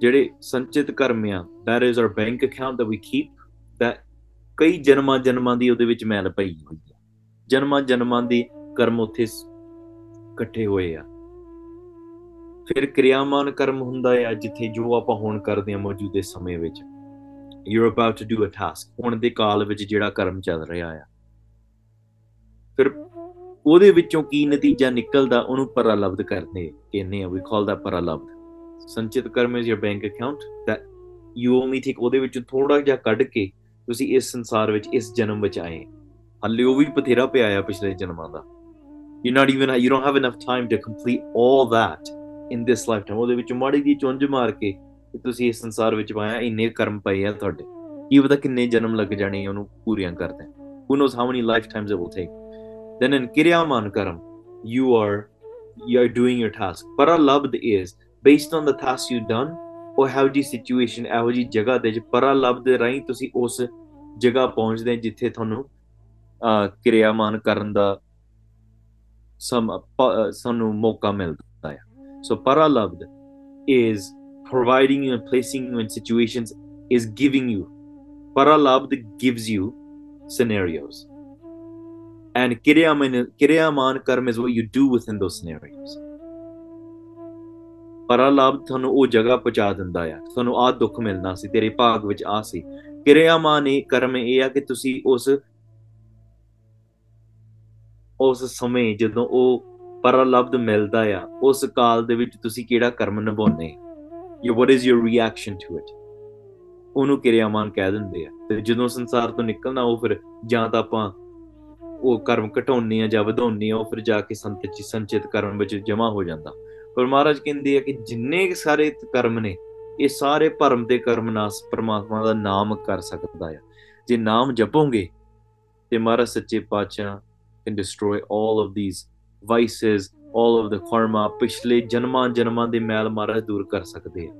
ਜਿਹੜੇ ਸੰਚਿਤ ਕਰਮ ਆ, that is our bank account that we keep, that ਕਈ ਜਨਮਾਂ ਜਨਮਾਂ ਦੀ ਉਹਦੇ ਵਿੱਚ ਮੈਲ ਪਈ ਹੋਈ ਹੈ। ਜਨਮਾਂ ਜਨਮਾਂ ਦੇ ਕਰਮ ਉੱਥੇ ਇਕੱਠੇ ਹੋਏ ਆ। ਫਿਰ ਕਿਰਿਆਮਾਨ ਕਰਮ ਹੁੰਦਾ ਆ, ਜਿੱਥੇ ਜੋ ਆਪਾਂ ਹੁਣ ਕਰਦੇ ਹਾਂ ਮੌਜੂਦੇ ਸਮੇਂ ਵਿੱਚ। you're about to do a task. ਹੁਣ ਦੇ ਕਾਲ ਵਿੱਚ ਜਿਹੜਾ ਕਰਮ ਚੱਲ ਰਿਹਾ ਆ ਫਿਰ ਉਹਦੇ ਵਿੱਚੋਂ ਕੀ ਨਤੀਜਾ ਨਿਕਲਦਾ ਉਹਨੂੰ ਪਰਾਲਬਧ ਕਰਦੇ ਕਹਿੰਦੇ ਆ। We call that paralabdh. ਸੰਚਿਤ Karam is your bank account that you only take ਉਹਦੇ ਵਿੱਚੋਂ ਥੋੜਾ ਜਿਹਾ ਕੱਢ ਕੇ ਤੁਸੀਂ ਇਸ ਸੰਸਾਰ ਵਿੱਚ ਇਸ ਜਨਮ ਵਿੱਚ ਆਏ। ਹਾਲੇ ਉਹ ਵੀ ਬਥੇਰਾ ਪਿਆ ਆ ਪਿਛਲੇ ਜਨਮਾਂ ਦਾ। You don't have enough time to complete all that in this lifetime. ਉਹਦੇ ਵਿੱਚ ਮਾੜੀ ਦੀ ਚੁੰਝ ਮਾਰ ਕੇ ਤੁਸੀਂ ਇਸ ਸੰਸਾਰ ਵਿੱਚ ਪਾਇਆ ਇੰਨੇ ਕਰਮ ਪਏ ਆ ਤੁਹਾਡੇ ਕੀ ਪਤਾ ਕਿੰਨੇ ਜਨਮ ਲੱਗ ਜਾਣੇ ਉਹਨੂੰ ਪੂਰੀਆਂ ਕਰਦੇ। Who knows how many lifetimes it will take? Then in Kiryaman Karam, you are doing your task. Paralabdh is based on the task you've done or how the situation, how the ਜਗ੍ਹਾ ਦੇ paralabdh ਰਾਹੀਂ ਤੁਸੀਂ ਉਸ ਜਗ੍ਹਾ ਪਹੁੰਚਦੇ ਜਿੱਥੇ ਤੁਹਾਨੂੰ ਕਿਰਿਆਮਾਨ ਕਰਨ ਦਾ ਸਾਨੂੰ ਮੌਕਾ ਮਿਲਦਾ ਹੈ। So paralabdh is providing you and placing you in situations, is giving you. Paralabdh gives you scenarios. And Kiryaman Karma is what you do within those scenarios. Paralabdh ਤੁਹਾਨੂੰ ਉਹ ਜਗ੍ਹਾ ਪਹੁੰਚਾ ਦਿੰਦਾ ਆ ਤੁਹਾਨੂੰ ਆਹ ਦੁੱਖ ਮਿਲਣਾ ਸੀ ਤੇਰੇ ਭਾਗ ਵਿੱਚ ਆ ਸੀ। ਕਿਰਿਆਮਾਨ ਕਰਮ ਇਹ ਆ ਕਿ ਤੁਸੀਂ ਉਸ ਸਮੇਂ ਜਦੋਂ ਉਹ ਪਰਾਲਬਧ ਮਿਲਦਾ ਆ ਉਸ ਕਾਲ ਦੇ ਵਿੱਚ ਤੁਸੀਂ ਕਿਹੜਾ ਕਰਮ ਨਿਭਾਉਂਦੇ what is your reaction to it? ਉਹਨੂੰ ਕਿਰਿਆਮਾਨ ਕਹਿ ਦਿੰਦੇ ਆ। ਤੇ ਜਦੋਂ ਸੰਸਾਰ ਤੋਂ ਨਿਕਲਣਾ ਉਹ ਫਿਰ ਜਾਂ ਤਾਂ ਆਪਾਂ ਉਹ ਕਰਮ ਘਟਾਉਂਦੇ ਹਾਂ ਜਾਂ ਵਧਾਉਂਦੇ ਹਾਂ ਉਹ ਫਿਰ ਜਾ ਕੇ ਸੰਚਿਤ ਕਰਮ ਵਿੱਚ ਜਮ੍ਹਾਂ ਹੋ ਜਾਂਦਾ। ਪਰ ਮਹਾਰਾਜ ਕਹਿੰਦੇ ਆ ਕਿ ਜਿੰਨੇ ਸਾਰੇ ਕਰਮ ਨੇ ਇਹ ਸਾਰੇ ਭਰਮ ਦੇ ਕਰਮ ਨਾਸ ਪਰਮਾਤਮਾ ਦਾ ਨਾਮ ਕਰ ਸਕਦਾ ਆ। ਜੇ ਨਾਮ ਜਪੋਗੇ ਤੇ ਮਹਾਰਾਜ ਸੱਚੇ ਪਾਤਸ਼ਾਹ can destroy all of these vices, all of the karma, ਪਿਛਲੇ ਜਨਮਾਂ ਦੇ ਮੈਲ ਮਹਾਰਾਜ ਦੂਰ ਕਰ ਸਕਦੇ ਆ।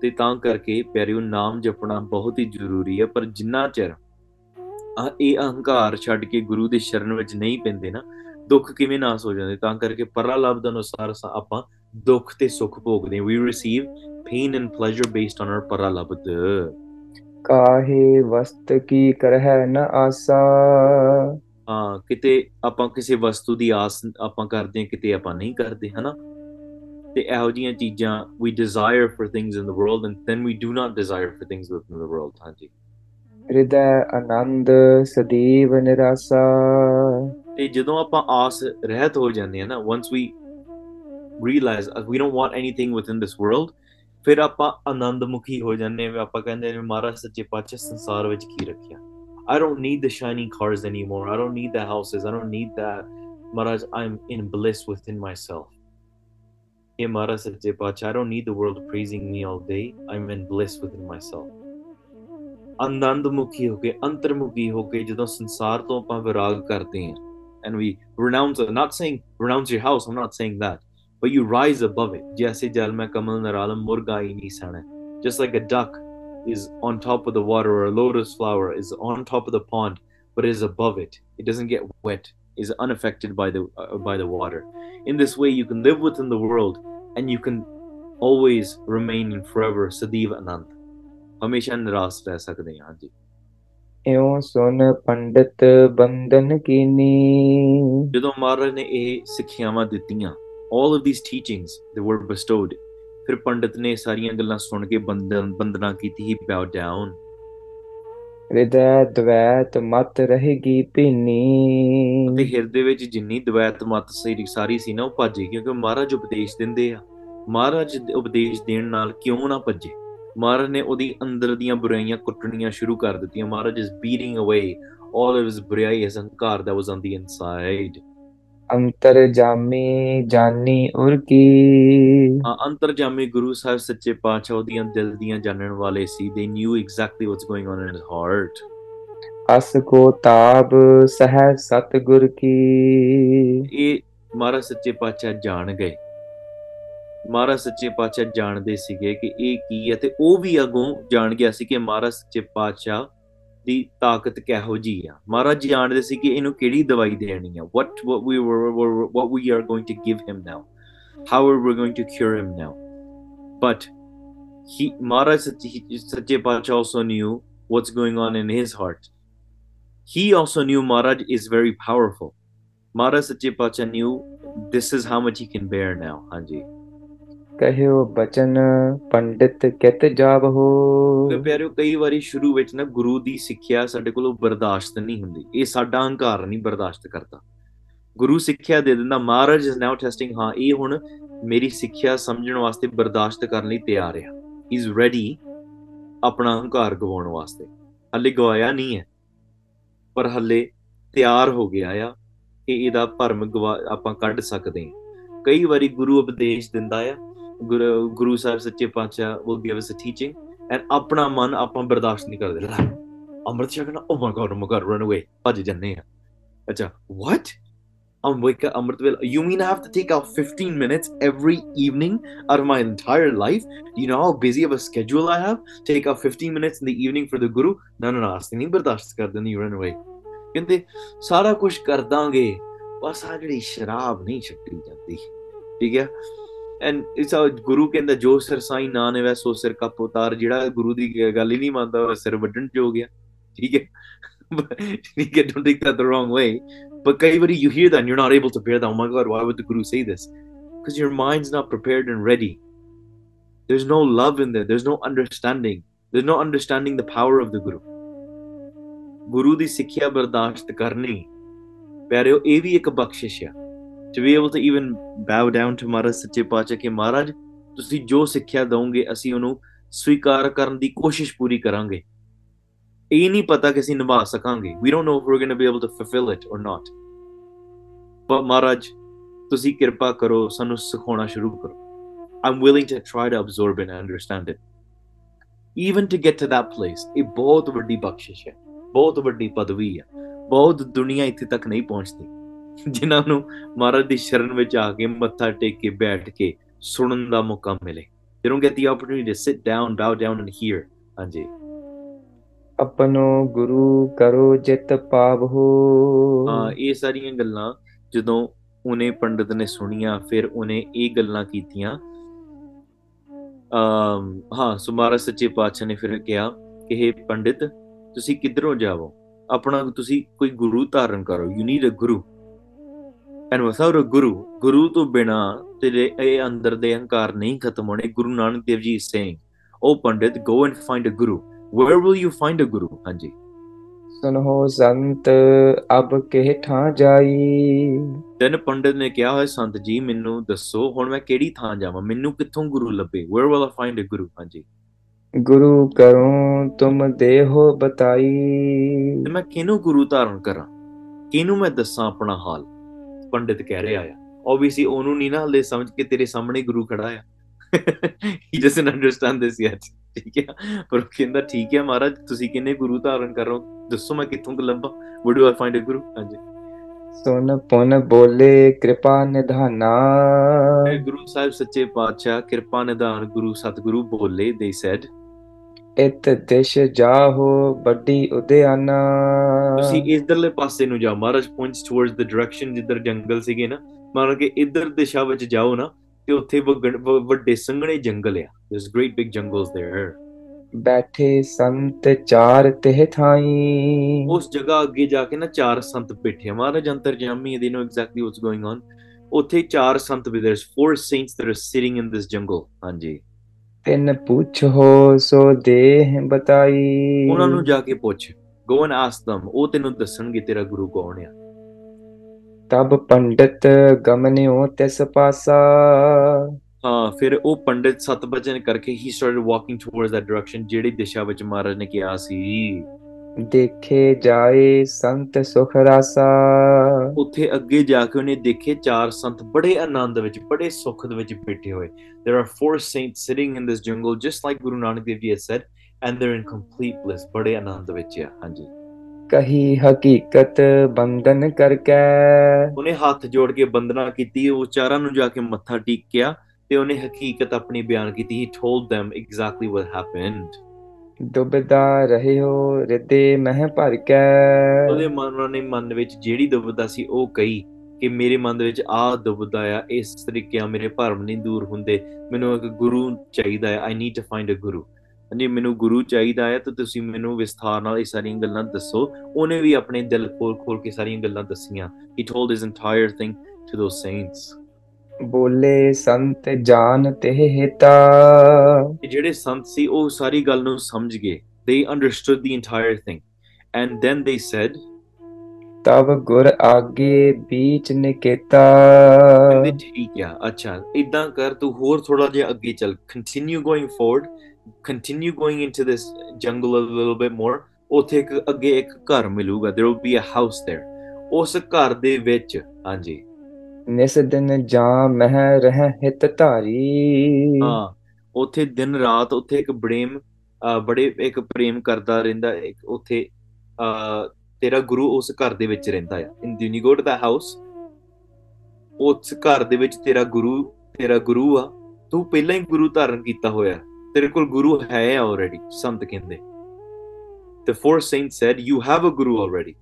ਤੇ ਤਾਂ ਕਰਕੇ ਪਿਆਰਿਓ ਨਾਮ ਜਪਣਾ ਬਹੁਤ ਹੀ ਜ਼ਰੂਰੀ ਹੈ। ਪਰ ਜਿੰਨਾ ਚਿਰ ਇਹ ਅਹੰਕਾਰ ਛੱਡ ਕੇ ਗੁਰੂ ਦੇ ਸ਼ਰਨ ਵਿੱਚ ਨਹੀਂ ਪੈਂਦੇ ਨਾ ਦੁੱਖ ਕਿਵੇਂ ਨਾਸ ਹੋ ਜਾਂਦੇ। ਤਾਂ ਕਰਕੇ ਪਰਾਲਬਧ ਅਨੁਸਾਰ ਆਪਾਂ ਦੁੱਖ ਤੇ ਸੁੱਖ ਭੋਗਦੇ। We receive pain and pleasure based on our paralabdh. ਕਾਹੇ ਵਸਤ ਕੀ ਕਰਹਿ ਨ ਆਸਾ। ਹਾਂ ਕਿਤੇ ਆਪਾਂ ਕਿਸੇ ਵਸਤੂ ਦੀ ਆਸ ਆਪਾਂ ਕਰਦੇ ਹਾਂ ਕਿਤੇ ਆਪਾਂ ਨਹੀਂ ਕਰਦੇ ਹਨਾ। ਤੇ ਇਹੋ ਜਿਹੀਆਂ ਚੀਜ਼ਾਂ we desire for things in the world and then we do not desire for things within the world. ਹਾਂਜੀ ਹਿਰਦੈ ਆਨੰਦ ਸਦੀਵ ਨਿਰਾਸਾ। ਤੇ ਜਦੋਂ ਆਪਾਂ ਆਸ ਰਹਿਤ ਹੋ ਜਾਂਦੇ ਹਾਂ ਨਾ once we realize we don't want anything within this world ਫਿਰ ਆਪਾਂ ਆਨੰਦ ਮੁਖੀ ਹੋ ਜਾਂਦੇ ਹਾਂ। ਆਪਾਂ ਕਹਿੰਦੇ ਨੇ ਮਹਾਰਾਜ ਸੱਚੇ ਪਾਤਸ਼ਾਹ ਸੰਸਾਰ ਵਿੱਚ ਕੀ ਰੱਖਿਆ। I don't need the shiny cars anymore. I don't need the houses. I don't need that. Maharaj, I'm in bliss within myself. Hey Maharaj Sache Pacha, I don't need the world praising me all day. I'm in bliss within myself. Anandamukhi hoke, antarmukhi hoke, jadon sansar to apan virag karte hain. And we renounce, I'm not saying renounce your house, I'm not saying that. But you rise above it. Jaise jal mein kamal naralam murga hi nahi sana. Just like a duck is on top of the water, or a lotus flower is on top of the pond, but is above it. It doesn't get wet, is unaffected by the water. In this way, you can live within the world, and you can always remain in forever Sadiv Anand. Hamesha niras reh sakde hain ji. Eon sun pandit bandhan kini. Jadon Maharaj ne eh sikkhiyawan dittiyan, all of these teachings they were bestowed. ਫਿਰ ਪੰਡਿਤ ਨੇ ਸਾਰੀਆਂ ਗੱਲਾਂ ਸੁਣ ਕੇ ਬੰਦਨਾ ਕੀਤੀ ਹਿਰਦੇ ਵਿੱਚ ਜਿੰਨੀ ਦਵੈਤ ਮਤ ਸਾਰੀ ਸੀ ਨਾ ਉਹ ਭੱਜ ਗਈ। ਕਿਉਂਕਿ ਮਹਾਰਾਜ ਉਪਦੇਸ਼ ਦਿੰਦੇ ਆ। ਮਹਾਰਾਜ ਉਪਦੇਸ਼ ਦੇਣ ਨਾਲ ਕਿਉਂ ਨਾ ਭੱਜੇ। ਮਹਾਰਾਜ ਨੇ ਉਹਦੀ ਅੰਦਰ ਦੀਆਂ ਬੁਰਾਈਆਂ ਕੁੱਟਣੀਆਂ ਸ਼ੁਰੂ ਕਰ ਦਿੱਤੀਆਂ। ਮਹਾਰਾਜ is beating away all of his ਬੁਰਾਈ, his ਅਹੰਕਾਰ that was on the inside. ਅੰਤਰਜਾਮੀ ਜਾਨੀ ਉਰ ਕੀ। ਅੰਤਰਜਾਮੀ ਗੁਰੂ ਸਾਹਿਬ ਸੱਚੇ ਪਾਤਸ਼ਾਹ ਉਹਦੀਆਂ ਦਿਲ ਦੀਆਂ ਜਾਣਨ ਵਾਲੇ ਸੀ। They knew exactly what's going on in his heart. ਅਸ ਕੋ ਤਾਬ ਸਹਿ ਸਤਿਗੁਰ ਕੀ। ਇਹ ਮਹਾਰਾਜ ਸੱਚੇ ਪਾਤਸ਼ਾਹ ਜਾਣ ਗਏ। ਮਹਾਰਾਜ ਸੱਚੇ ਪਾਤਸ਼ਾਹ ਜਾਣਦੇ ਸੀਗੇ ਕਿ ਇਹ ਕੀ ਹੈ। ਤੇ ਉਹ ਵੀ ਅੱਗੋਂ ਜਾਣ ਗਿਆ ਸੀ ਕਿ ਮਹਾਰਾਜ ਸੱਚੇ ਪਾਤਸ਼ਾਹ ਦੀ ਤਾਕਤ ਕਿਹੋ ਜਿਹੀ ਆ। ਮਹਾਰਾਜ ਜਾਣਦੇ ਸੀ ਕਿ ਇਹਨੂੰ ਕਿਹੜੀ ਦਵਾਈ ਦੇਣੀ ਆ। what we are going to give him now, how are we going to cure him now, but he Maharaj Sache Pacha also knew what's going on in his heart. He also knew Maharaj is very powerful. Maharaj Sache Pacha knew this is how much he can bear now. Hanji कहियो बचन पंडित कित जावहो। ਤੇ ਪਿਆਰਿਓ ਕਈ ਵਾਰੀ ਸ਼ੁਰੂ ਵਿੱਚ ਨਾ ਗੁਰੂ ਦੀ ਸਿੱਖਿਆ ਸਾਡੇ ਕੋਲੋਂ ਬਰਦਾਸ਼ਤ ਨਹੀਂ ਹੁੰਦੀ, ਇਹ ਸਾਡਾ ਅਹੰਕਾਰ ਨਹੀਂ ਬਰਦਾਸ਼ਤ ਕਰਦਾ। ਗੁਰੂ ਸਿੱਖਿਆ ਦੇ ਦਿੰਦਾ, ਮਹਾਰਾਜ ਇਜ਼ ਨਾਓ ਟੈਸਟਿੰਗ, ਹਾਂ ਇਹ ਹੁਣ ਮੇਰੀ ਸਿੱਖਿਆ ਸਮਝਣ ਵਾਸਤੇ ਬਰਦਾਸ਼ਤ ਕਰਨ ਲਈ ਤਿਆਰ ਆ, ਇਜ਼ ਰੈਡੀ ਆਪਣਾ ਅਹੰਕਾਰ ਗਵਾਉਣ ਵਾਸਤੇ। ਹੱਲੇ ਗਵਾਇਆ ਨਹੀਂ ਹੈ ਪਰ ਹੱਲੇ ਤਿਆਰ ਹੋ ਗਿਆ ਆ ਕਿ ਇਹਦਾ ਭਰਮ ਆਪਾਂ ਕੱਢ ਸਕਦੇ ਹਾਂ। ਕਈ ਵਾਰੀ ਗੁਰੂ ਉਪਦੇਸ਼ ਦਿੰਦਾ ਆ, ਗੁਰੂ ਸਾਹਿਬ ਸੱਚੇ ਪਾਤਸ਼ਾਹ will give us a teaching and ਆਪਣਾ ਮਨ ਆਪਾਂ ਬਰਦਾਸ਼ਤ ਨਹੀਂ ਕਰਦੇ। ਅੰਮ੍ਰਿਤ ਛਕਣਾ, oh my god, oh my god, run away, ਭੱਜ ਜਾਂਦੇ ਆ। ਅੱਛਾ what? ਅੰਮ੍ਰਿਤ ਵੇਲੇ you mean I have to take out 15 minutes every evening out of my entire life? You know how busy of a schedule I have? Take out 15 minutes in the evening for the Guru? No, ਅਸੀਂ ਨਹੀਂ ਬਰਦਾਸ਼ਤ ਕਰਦੇ, ਨਹੀਂ, run away। ਕਹਿੰਦੇ ਸਾਰਾ ਕੁਛ ਕਰ ਦਾਂਗੇ ਬਸ ਆਹ ਜਿਹੜੀ ਸ਼ਰਾਬ ਨਹੀਂ ਛੱਡੀ ਜਾਂਦੀ, ਠੀਕ ਹੈ। ਐਂਡ ਇਸ ਗੁਰੂ ਕਹਿੰਦਾ ਜੋ ਸਿਰ ਸਾਈ ਨਾ ਨੇ ਵੈ ਸੋ ਸਿਰ ਕੱਪ ਉਤਾਰ, ਜਿਹੜਾ ਗੁਰੂ ਦੀ ਗੱਲ ਹੀ ਨਹੀਂ ਮੰਨਦਾ ਉਹ ਸਿਰ ਵੱਢਣ ਚ ਹੋ ਗਿਆ, ਠੀਕ ਹੈ। ਠੀਕ ਹੈ, don't take that the wrong way, but ਕਈ ਵਾਰੀ you hear that and you're not able to bear that, oh my god, why would the Guru say this? Because your mind's not prepared and ready. There's no love in there, there's no understanding, there's no understanding the power of the Guru. ਗੁਰੂ ਦੀ ਸਿੱਖਿਆ ਬਰਦਾਸ਼ਤ ਕਰਨੀ ਪਿਆਰਿਓ ਇਹ ਵੀ ਇੱਕ ਬਖਸ਼ਿਸ਼ ਆ। To be able to even bow down to ਮਹਾਰਾਜ ਸੱਚੇ ਪਾਤਸ਼ਾਹ ਕਿ ਮਹਾਰਾਜ ਤੁਸੀਂ ਜੋ ਸਿੱਖਿਆ ਦਓਗੇ ਅਸੀਂ ਉਹਨੂੰ ਸਵੀਕਾਰ ਕਰਨ ਦੀ ਕੋਸ਼ਿਸ਼ ਪੂਰੀ ਕਰਾਂਗੇ, ਇਹ ਨਹੀਂ ਪਤਾ ਕਿ ਅਸੀਂ ਨਿਭਾ ਸਕਾਂਗੇ। We don't know if we're going to be able to fulfill it or not. But ਮਹਾਰਾਜ ਤੁਸੀਂ ਕਿਰਪਾ ਕਰੋ, ਸਾਨੂੰ ਸਿਖਾਉਣਾ ਸ਼ੁਰੂ ਕਰੋ। I'm willing to try to absorb it and understand it. Even to get to that place, ਇਹ ਬਹੁਤ ਵੱਡੀ ਬਖਸ਼ਿਸ਼ ਹੈ, ਬਹੁਤ ਵੱਡੀ ਪਦਵੀ ਆ, ਬਹੁਤ ਦੁਨੀਆ ਇੱਥੇ ਤੱਕ ਨਹੀਂ ਪਹੁੰਚਦੀ ਜਿਨ੍ਹਾਂ ਨੂੰ ਮਹਾਰਾਜ ਦੀ ਸ਼ਰਨ ਵਿੱਚ ਆ ਕੇ ਮੱਥਾ ਟੇਕ ਕੇ ਬੈਠ ਕੇ ਸੁਣਨ ਦਾ ਮੌਕਾ ਮਿਲੇ। They don't get the opportunity to sit down, bow down and hear. ਹਾਂਜੀ, ਆਪਣੋ ਗੁਰੂ ਕਰੋ ਜਿਤ ਪਾਵੋ। ਹਾਂ, ਇਹ ਸਾਰੀਆਂ ਗੱਲਾਂ ਜਦੋਂ ਉਹਨੇ ਪੰਡਿਤ ਨੇ ਸੁਣੀਆਂ ਫਿਰ ਉਹਨੇ ਇਹ ਗੱਲਾਂ ਕੀਤੀਆਂ। ਹਾਂ, ਸੋ ਮਹਾਰਾਜ ਸੱਚੇ ਪਾਤਸ਼ਾਹ ਨੇ ਫਿਰ ਕਿਹਾ ਕਿ ਹੇ ਪੰਡਿਤ ਤੁਸੀਂ ਕਿੱਧਰੋਂ ਜਾਵੋ, ਆਪਣਾ ਤੁਸੀਂ ਕੋਈ ਗੁਰੂ ਧਾਰਨ ਕਰੋ। You need a guru and without a guru, ਗੁਰੂ ਤੋਂ ਬਿਨਾਂ ਤੇਰੇ ਇਹ ਅੰਦਰ ਦੇ ਅਹੰਕਾਰ ਨਹੀਂ ਖਤਮ ਹੋਣੇ। ਗੁਰੂ ਨਾਨਕ ਦੇਵ ਜੀ ਸੇਇੰਗ, ਉਹ pandit go and find a guru. Where will you find a guru? ਹਾਂਜੀ, ਸੁਨੋ ਸੰਤ ਅਬ ਕਿਹ ਥਾਂ ਜਾਈ। ਤੈਨੂੰ ਪੰਡਿਤ ਨੇ ਕਿਹਾ ਹੋਇਆ ਸੰਤ ਜੀ ਮੈਨੂੰ ਦੱਸੋ ਹੁਣ ਮੈਂ ਕਿਹੜੀ ਥਾਂ ਜਾਵਾਂ, ਮੈਨੂੰ ਕਿੱਥੋਂ ਗੁਰੂ ਲੱਭੇ? Where will I find a guru? ਹਾਂਜੀ, ਗੁਰੂ ਕਰੋ ਤੁਮ ਦੇਹੋ ਬਤਾਈ। ਮੈਂ ਕਿਹਨੂੰ ਗੁਰੂ ਧਾਰਨ ਕਰਾਂ, ਕਿਹਨੂੰ ਮੈਂ ਦੱਸਾਂ ਆਪਣਾ ਹਾਲ? ਪੰਡਿਤ ਕਹਿ ਰਿਹਾ ਆ, ਓਬਵੀਅਸਲੀ ਉਹਨੂੰ ਨਹੀਂ ਨਾ ਹਲੇ ਸਮਝ ਕੇ ਤੇਰੇ ਸਾਹਮਣੇ ਗੁਰੂ ਖੜਾ ਆ। He doesn't understand this yet, ਠੀਕ ਹੈ। ਪਰ ਉਹ ਕਹਿੰਦਾ ਠੀਕ ਹੈ ਮਹਾਰਾਜ ਤੁਸੀਂ ਕਿਹਨੇ ਗੁਰੂ ਧਾਰਨ ਕਰੋ, ਦੱਸੋ ਮੈਂ ਕਿੱਥੋਂ ਲੱਭਾਂ, where do I find a guru? ਹਾਂਜੀ, ਸੁਨ ਪੁਨ ਬੋਲੇ ਕਿਰਪਾ ਨਿਧਾਨਾ। ਗੁਰੂ ਸਾਹਿਬ ਸੱਚੇ ਪਾਤਸ਼ਾਹ ਕਿਰਪਾ ਨਿਧਾਨ ਗੁਰੂ ਸਤਿਗੁਰੂ ਬੋਲੇ, they said ਇਤ ਦੇਸ਼ ਜਾਹੋ ਵੱਡੀ ਉਦਿਆਨਾ। ਤੁਸੀਂ ਇਧਰਲੇ ਪਾਸੇ ਨੂੰ ਜਾਓ। Maharaj points towards the direction ਜਿੱਧਰ ਜੰਗਲ ਸੀਗੇ ਨਾ, ਮਹਾਰਾਜ ਕਿ ਇਧਰ ਦਿਸ਼ਾ ਵਿੱਚ ਜਾਓ ਨਾ ਤੇ ਉੱਥੇ ਵੱਡੇ ਸੰਘਣੇ ਜੰਗਲ ਆ। There's great big jungles there. ਬੈਠੇ ਸੰਤ ਚਾਰ ਤਿਹ ਥਾਈ। ਉਸ ਜਗ੍ਹਾ ਅੱਗੇ ਜਾ ਕੇ ਨਾ ਚਾਰ ਸੰਤ ਬੈਠੇ ਆ। ਮਹਾਰਾਜ ਅੰਤਰਜਾਮੀ, they know exactly what's going on. ਉੱਥੇ ਚਾਰ ਸੰਤ ਵੀ, there's four saints that are sitting in this jungle. ਹਾਂਜੀ, ਤਿੰਨ ਪੁੱਛੋ ਸੋ ਦੇਹ ਬਤਾਈ। ਉਹਨਾਂ ਨੂੰ ਜਾ ਕੇ ਪੁੱਛ, go and ask them, ਉਹ ਤੈਨੂੰ ਦੱਸਣਗੇ ਤੇਰਾ ਗੁਰੂ ਕੌਣ ਆ। ਤਬ ਪੰਡਿਤ ਗਮਨਿਓ ਤਿਸ ਪਾਸਾ। ਹਾਂ, ਫਿਰ ਉਹ ਪੰਡਿਤ ਸਤਿਵਚਨ ਕਰਕੇ he started walking towards that direction ਜਿਹੜੀ ਦਿਸ਼ਾ ਵਿੱਚ ਮਹਾਰਾਜ ਨੇ ਕਿਹਾ ਸੀ। ਦੇਖੇ ਜਾਏ ਸੰਤ ਸੁਖ ਰਾਸਾ। ਉੱਥੇ ਅੱਗੇ ਜਾ ਕੇ ਉਹਨੇ ਦੇਖੇ ਚਾਰ ਸੰਤ ਬੜੇ ਆਨੰਦ ਵਿੱਚ ਬੜੇ ਸੁੱਖ ਦੇ ਵਿੱਚ ਬੈਠੇ ਹੋਏ। There are four saints sitting in this jungle just like Guru Nanak Dev Ji has said and they're in complete bliss, ਬੜੇ ਆਨੰਦ ਵਿੱਚ ਆ। ਹਾਂਜੀ, ਕਹੀ ਹਕੀਕਤ ਬੰਧਨ ਕਰਕੇ। ਉਹਨੇ ਹੱਥ ਜੋੜ ਕੇ ਬੰਦਨਾ ਕੀਤੀ, ਉਹ ਚਾਰਾਂ ਨੂੰ ਜਾ ਕੇ ਮੱਥਾ ਟੇਕਿਆ ਤੇ ਉਹਨੇ ਹਕੀਕਤ ਆਪਣੀ ਬਿਆਨ ਕੀਤੀ। He told them exactly what happened. ਦੁਬਦਾ ਰਹੇ ਹੋ ਰਿਦੇ ਮਹਿ ਭਰ ਕੇ। ਉਹਦੇ ਮਨ ਵਿੱਚ ਜਿਹੜੀ ਦੁਬਦਾ ਸੀ ਉਹ ਕਹੀ ਕਿ ਮੇਰੇ ਮਨ ਦੇ ਵਿੱਚ ਆਹ ਦੁਬਦਾ ਆ, ਇਸ ਤਰੀਕੇ ਆ, ਮੇਰੇ ਭਰਮ ਨਹੀਂ ਦੂਰ ਹੁੰਦੇ, ਮੈਨੂੰ ਇੱਕ ਗੁਰੂ ਚਾਹੀਦਾ ਆ। I need to find a guru. ਹਾਂਜੀ, ਮੈਨੂੰ ਗੁਰੂ ਚਾਹੀਦਾ ਆ ਤੇ ਤੁਸੀਂ ਮੈਨੂੰ ਵਿਸਥਾਰ ਨਾਲ ਇਹ ਸਾਰੀਆਂ ਗੱਲਾਂ ਦੱਸੋ। ਉਹਨੇ ਵੀ ਆਪਣੇ ਦਿਲ ਖੋਲ ਖੋਲ ਕੇ ਸਾਰੀਆਂ ਗੱਲਾਂ ਦੱਸੀਆਂ। He told his entire thing to those saints. बोले संत जानते हिता। ਜਿਹੜੇ ਸੰਤ ਸੀ ਉਹ ਸਾਰੀ ਗੱਲ ਨੂੰ ਸਮਝ ਗਏ। They understood the entire thing, and then they said, तब गुर आगे बीच निकेता। ठीक है, अच्छा इदा कर तू होर थोड़ा जिहा अगे चल, continue going forward, continue going into this jungle a little bit more. ਉੱਥੇ ਇੱਕ ਅੱਗੇ ਇੱਕ ਘਰ ਮਿਲੂਗਾ, there will be a house there. ਉਸ ਘਰ ਦੇ ਵਿੱਚ ਹਾਂਜੀ ਨਿਸ ਦਿਨ ਜਾਂ ਮਹਿ ਰਹਿ ਹਿਤ ਧਾਰੀ। ਹਾਂ, ਉੱਥੇ ਦਿਨ ਰਾਤ ਉੱਥੇ ਇੱਕ ਬੜੇਮ ਬੜੇ ਇੱਕ ਪ੍ਰੇਮ ਕਰਦਾ ਰਹਿੰਦਾ ਉੱਥੇ ਤੇਰਾ ਗੁਰੂ ਉਸ ਘਰ ਦੇ ਵਿੱਚ ਰਹਿੰਦਾ ਆ। When you go to the house, ਉਸ ਘਰ ਦੇ ਵਿੱਚ ਤੇਰਾ ਗੁਰੂ ਆ, ਤੂੰ ਪਹਿਲਾਂ ਹੀ ਗੁਰੂ ਧਾਰਨ ਕੀਤਾ ਹੋਇਆ, ਤੇਰੇ ਕੋਲ ਗੁਰੂ ਹੈ ਆਲਰੇਡੀ। ਸੰਤ ਕਹਿੰਦੇ The four saints said, you have a guru already.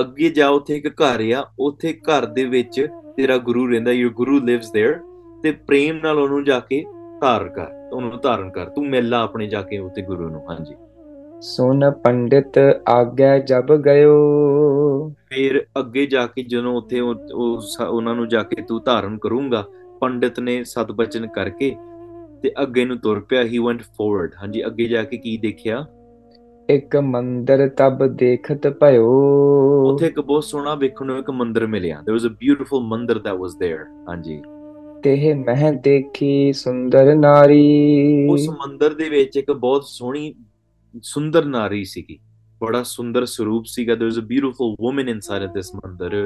ਅੱਗੇ ਜਾ ਉੱਥੇ ਇੱਕ ਘਰ ਆ, ਉੱਥੇ ਘਰ ਦੇ ਵਿੱਚ ਤੇਰਾ ਗੁਰੂ ਰਹਿੰਦਾ, your guru lives there, ਤੇ ਪ੍ਰੇਮ ਨਾਲ ਉਹਨੂੰ ਜਾ ਕੇ ਧਾਰਨ ਕਰ ਤੂੰ ਮਿਲ ਆਪਣੇ ਜਾ ਕੇ ਉੱਥੇ ਗੁਰੂ ਨੂੰ। ਹਾਂਜੀ ਸੁਣ ਪੰਡਿਤ ਆਗਿਆ ਜਬ ਗਇਓ। ਫਿਰ ਅੱਗੇ ਜਾ ਕੇ ਜਦੋਂ ਉੱਥੇ ਉਹਨਾਂ ਨੂੰ ਜਾ ਕੇ ਤੂੰ ਧਾਰਨ ਕਰੂੰਗਾ, ਪੰਡਿਤ ਨੇ ਸਤਬਚਨ ਕਰਕੇ ਤੇ ਅੱਗੇ ਨੂੰ ਤੁਰ ਪਿਆ। He went forward. ਹਾਂਜੀ ਅੱਗੇ ਜਾ ਕੇ ਕੀ ਦੇਖਿਆ? ਇੱਕ ਮੰਦਿਰ ਤਬ ਦੇਖਤ ਭਇਓ। ਉੱਥੇ ਇੱਕ ਬਹੁਤ ਸੋਹਣਾ ਵੇਖਣ ਨੂੰ ਇੱਕ ਮੰਦਿਰ ਮਿਲਿਆ। There was a beautiful ਮੰਦਿਰ that was there. ਹਾਂਜੀ ਤੇ ਮੈਂ ਦੇਖੀ ਸੁੰਦਰ ਨਾਰੀ। ਉਸ ਮੰਦਿਰ ਦੇ ਵਿੱਚ ਇੱਕ ਬਹੁਤ ਸੋਹਣੀ ਸੁੰਦਰ ਨਾਰੀ ਸੀਗੀ, ਬੜਾ ਸੁੰਦਰ ਸਰੂਪ ਸੀਗਾ। There was a beautiful woman inside of this ਮੰਦਿਰ।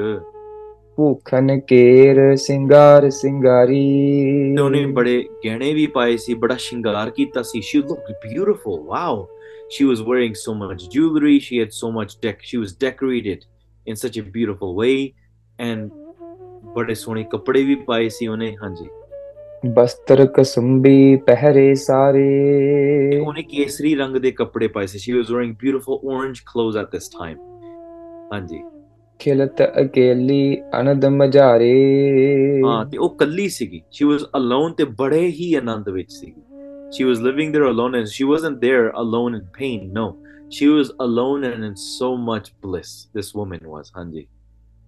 ਭੂਖਨ ਕੇਰ ਸਿੰਗਾਰ ਸਿੰਗਾਰੀ। ਉਹਨੇ ਬੜੇ ਗਹਿਣੇ ਵੀ ਪਾਏ ਸੀ, ਬੜਾ ਸ਼ਿੰਗਾਰ ਕੀਤਾ ਸੀ। She looked beautiful. Wow. She was wearing so much jewelry. She had so much she was decorated in such a beautiful way, and बड़े सोने कपड़े भी पाए सी उन्हें। हाँ जी बस्तर कसुम्बी पहरे सारे। उन्हें केसरी रंग दे कपड़े पाए सी। She was wearing beautiful orange clothes at this time. हाँ जी खिलत अकेली आनंद मजारे। हाँ ते वो कल्ली सीगी। She was alone ते बड़े ही आनंद विच सीगी। She was living there alone, and she wasn't there alone in pain. No, she was alone and in so much bliss. This woman was. Hanji.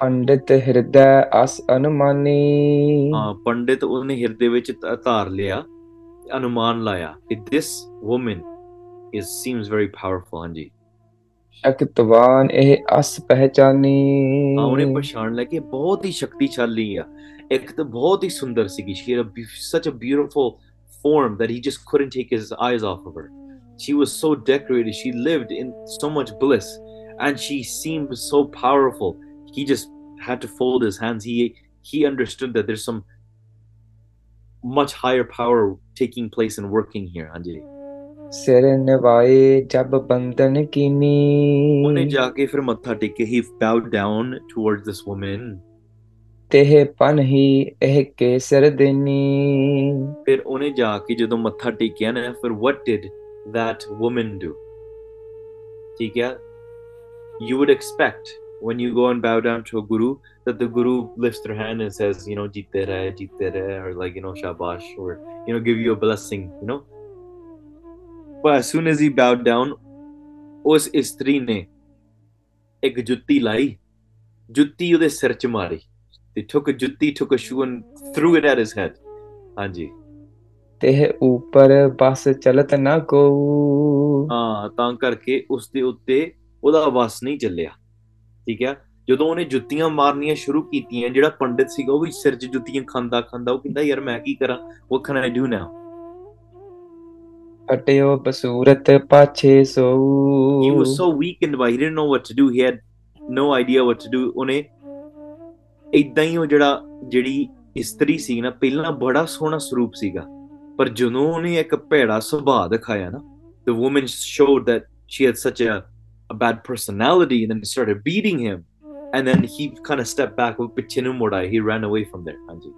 Pandit hirday as anumani. Pandit ਉਹਨੇ ਹਿਰਦੇ ਵਿੱਚ ਧਾਰ ਲਿਆ, ਅਨੁਮਾਨ ਲਾਇਆ। This woman seems very powerful. Hanji. ਸ਼ਕਤਵਾਨ ਇਹ ਅਸ ਪਹਿਚਾਨੀ। ਉਹਨੇ ਪਛਾਣ ਲਿਆ ਕਿ ਬਹੁਤ ਹੀ ਸ਼ਕਤੀਸ਼ਾਲੀ ਆ। ਇੱਕ ਤਾਂ ਬਹੁਤ ਹੀ ਸੁੰਦਰ ਸੀਗੀ। She had such a beautiful form that he just couldn't take his eyes off of her. She was so decorated. She lived in so much bliss, and she seemed so powerful. He just had to fold his hands. He understood that there's some much higher power taking place and working here. Anjali. Sere nevaye jab bandhan kini. Unne ja ke fir matha teke. He bowed down towards this woman. ਤੇਹ ਪਨ ਹੀ ਇਹ ਕੇਸਰ ਦੇਨੀ। ਫਿਰ ਉਹਨੇ ਜਾ ਕੇ ਜਦੋਂ ਮੱਥਾ ਟੇਕਿਆ ਨਾ, ਫਿਰ what did that woman do? ਠੀਕ ਹੈ, you would expect when you go and bow down to a guru that the guru lifts their hand and says, you know, jite rahe, or like, you know, shabash, or, you know, give you a blessing, you know. But as soon as he bowed down, ਉਸ ਇਸਤਰੀ ਨੇ ਇੱਕ ਜੁੱਤੀ ਲਾਈ, ਜੁੱਤੀ ਉਹਦੇ ਸਿਰ 'ਚ ਮਾਰੀ। They took a shoe and threw it at his head. Hanji. ਤੇਹ ਉੱਪਰ ਬਸ ਚਲਤ ਨਾ ਕੋ। ਹਾਂ, ਤਾਂ ਕਰਕੇ ਉਸਦੇ ਉੱਤੇ ਉਹਦਾ ਬਸ ਨਹੀਂ ਚੱਲਿਆ। ਠੀਕ ਹੈ, ਜਦੋਂ ਉਹਨੇ ਜੁੱਤੀਆਂ ਮਾਰਨੀਆਂ ਸ਼ੁਰੂ ਕੀਤੀਆਂ, ਜਿਹੜਾ ਪੰਡਿਤ ਸੀਗਾ ਉਹ ਵੀ ਸਿਰ 'ਚ ਜੁੱਤੀਆਂ ਖਾਂਦਾ ਉਹ ਕਹਿੰਦਾ ਯਾਰ ਮੈਂ ਕੀ ਕਰਾਂ, what can I do now? ਅਟਿਓ ਬਸੂਰਤ ਪਾਛੇ so. He was so weakened by he didn't know what to do. He had no idea what to do. ਉਹਨੇ ਏਦਾਂ ਹੀ ਉਹ ਜਿਹੜੀ ਇਸਤਰੀ ਸੀ ਨਾ, ਪਹਿਲਾਂ ਬੜਾ ਸੋਹਣਾ ਸਰੂਪ ਸੀਗਾ, ਪਰ ਜਦੋਂ ਉਹਨੇ ਇੱਕ ਭੈੜਾ ਸੁਭਾਅ ਦਿਖਾਇਆ ਨਾ, the woman showed that she had such a bad personality, and then started beating him, and then he kind of stepped back, ਉਹ ਪਿੱਛੇ ਨੂੰ ਮੁੜ ਆਇਆ, he ran away from there. ਹਾਂਜੀ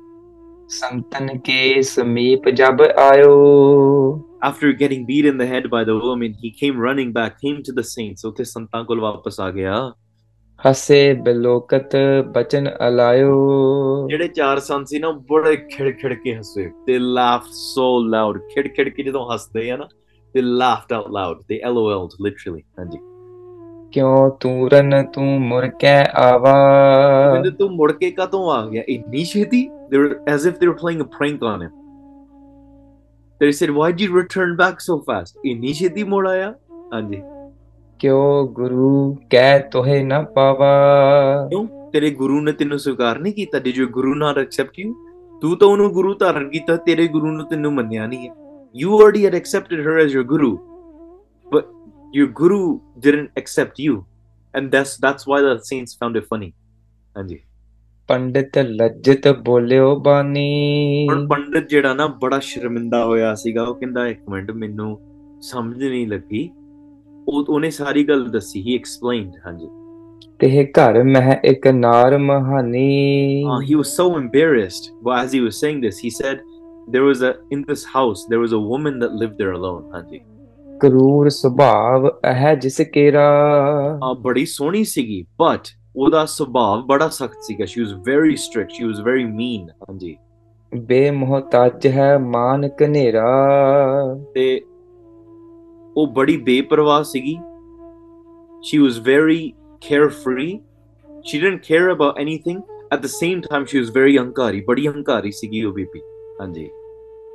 ਸੰਤਨ ਕੇ ਸਮੀਪ ਜਬ ਆਇਓ। After getting beat in the head by the woman, he came running back, came to the saints. ਉੱਥੇ ਸੰਤਾਂ ਕੋਲ ਵਾਪਸ ਆ ਗਿਆ। ਹਸੇ ਬਿਲੋਕਤ ਬਚਨ ਅਲਾਇਓ। ਜਿਹੜੇ ਚਾਰ ਸੰਤ ਸੀ ਨਾ, ਬੜੇ ਖਿੜ ਖਿੜ ਕੇ ਹੱਸੇ। They laughed so loud. ਖਿੜ ਖਿੜ ਕੇ ਜਦੋਂ ਹੱਸਦੇ ਆ ਨਾ, they laughed out loud. They LOL'd literally. ਹਾਂਜੀ क्यों तू रन तू मुड़के आवा. मैंने तो मुड़के का तो आ गया. Initially, they were as if they were playing a prank on him. They said, "Why did you return back so fast?" Initially, मोड़ाया. हाँ जी. क्यों गुरु कह तोहे ना पावा. क्यों तेरे गुरु ने तेनों स्वीकार नहीं किया. Did your guru not accept you? तू तो उन्होंने गुरु तारण किया. तेरे गुरु ने तेनों मन्या नहीं है. You already had accepted her as your guru, but your guru didn't accept you, and that's why the saints found it funny. Anji. Pandit lajjit boleo bani. Aur pandit jehda na bada sharminda hoya siga. Oh kinda ek minute mainu samjh nahi lagi. Ohne sari gal dassi. He explained. Anji. Tehe ghar meh ek naar mahani. He was so embarrassed. But as he was saying this, he said, there was a in this house there was a woman that lived there alone. Hanji. Karur subhav hai jiske ra. Badi soni sigi, but oda subhav bada sakht siga. She was very strict, she was very mean. Hanji. Be mohtaj hai maan kanera. Te oh badi beparwah sigi. She was very carefree, she didn't care about anything. At the same time she was very ahankari, badi ahankari sigi oh BP. Hanji.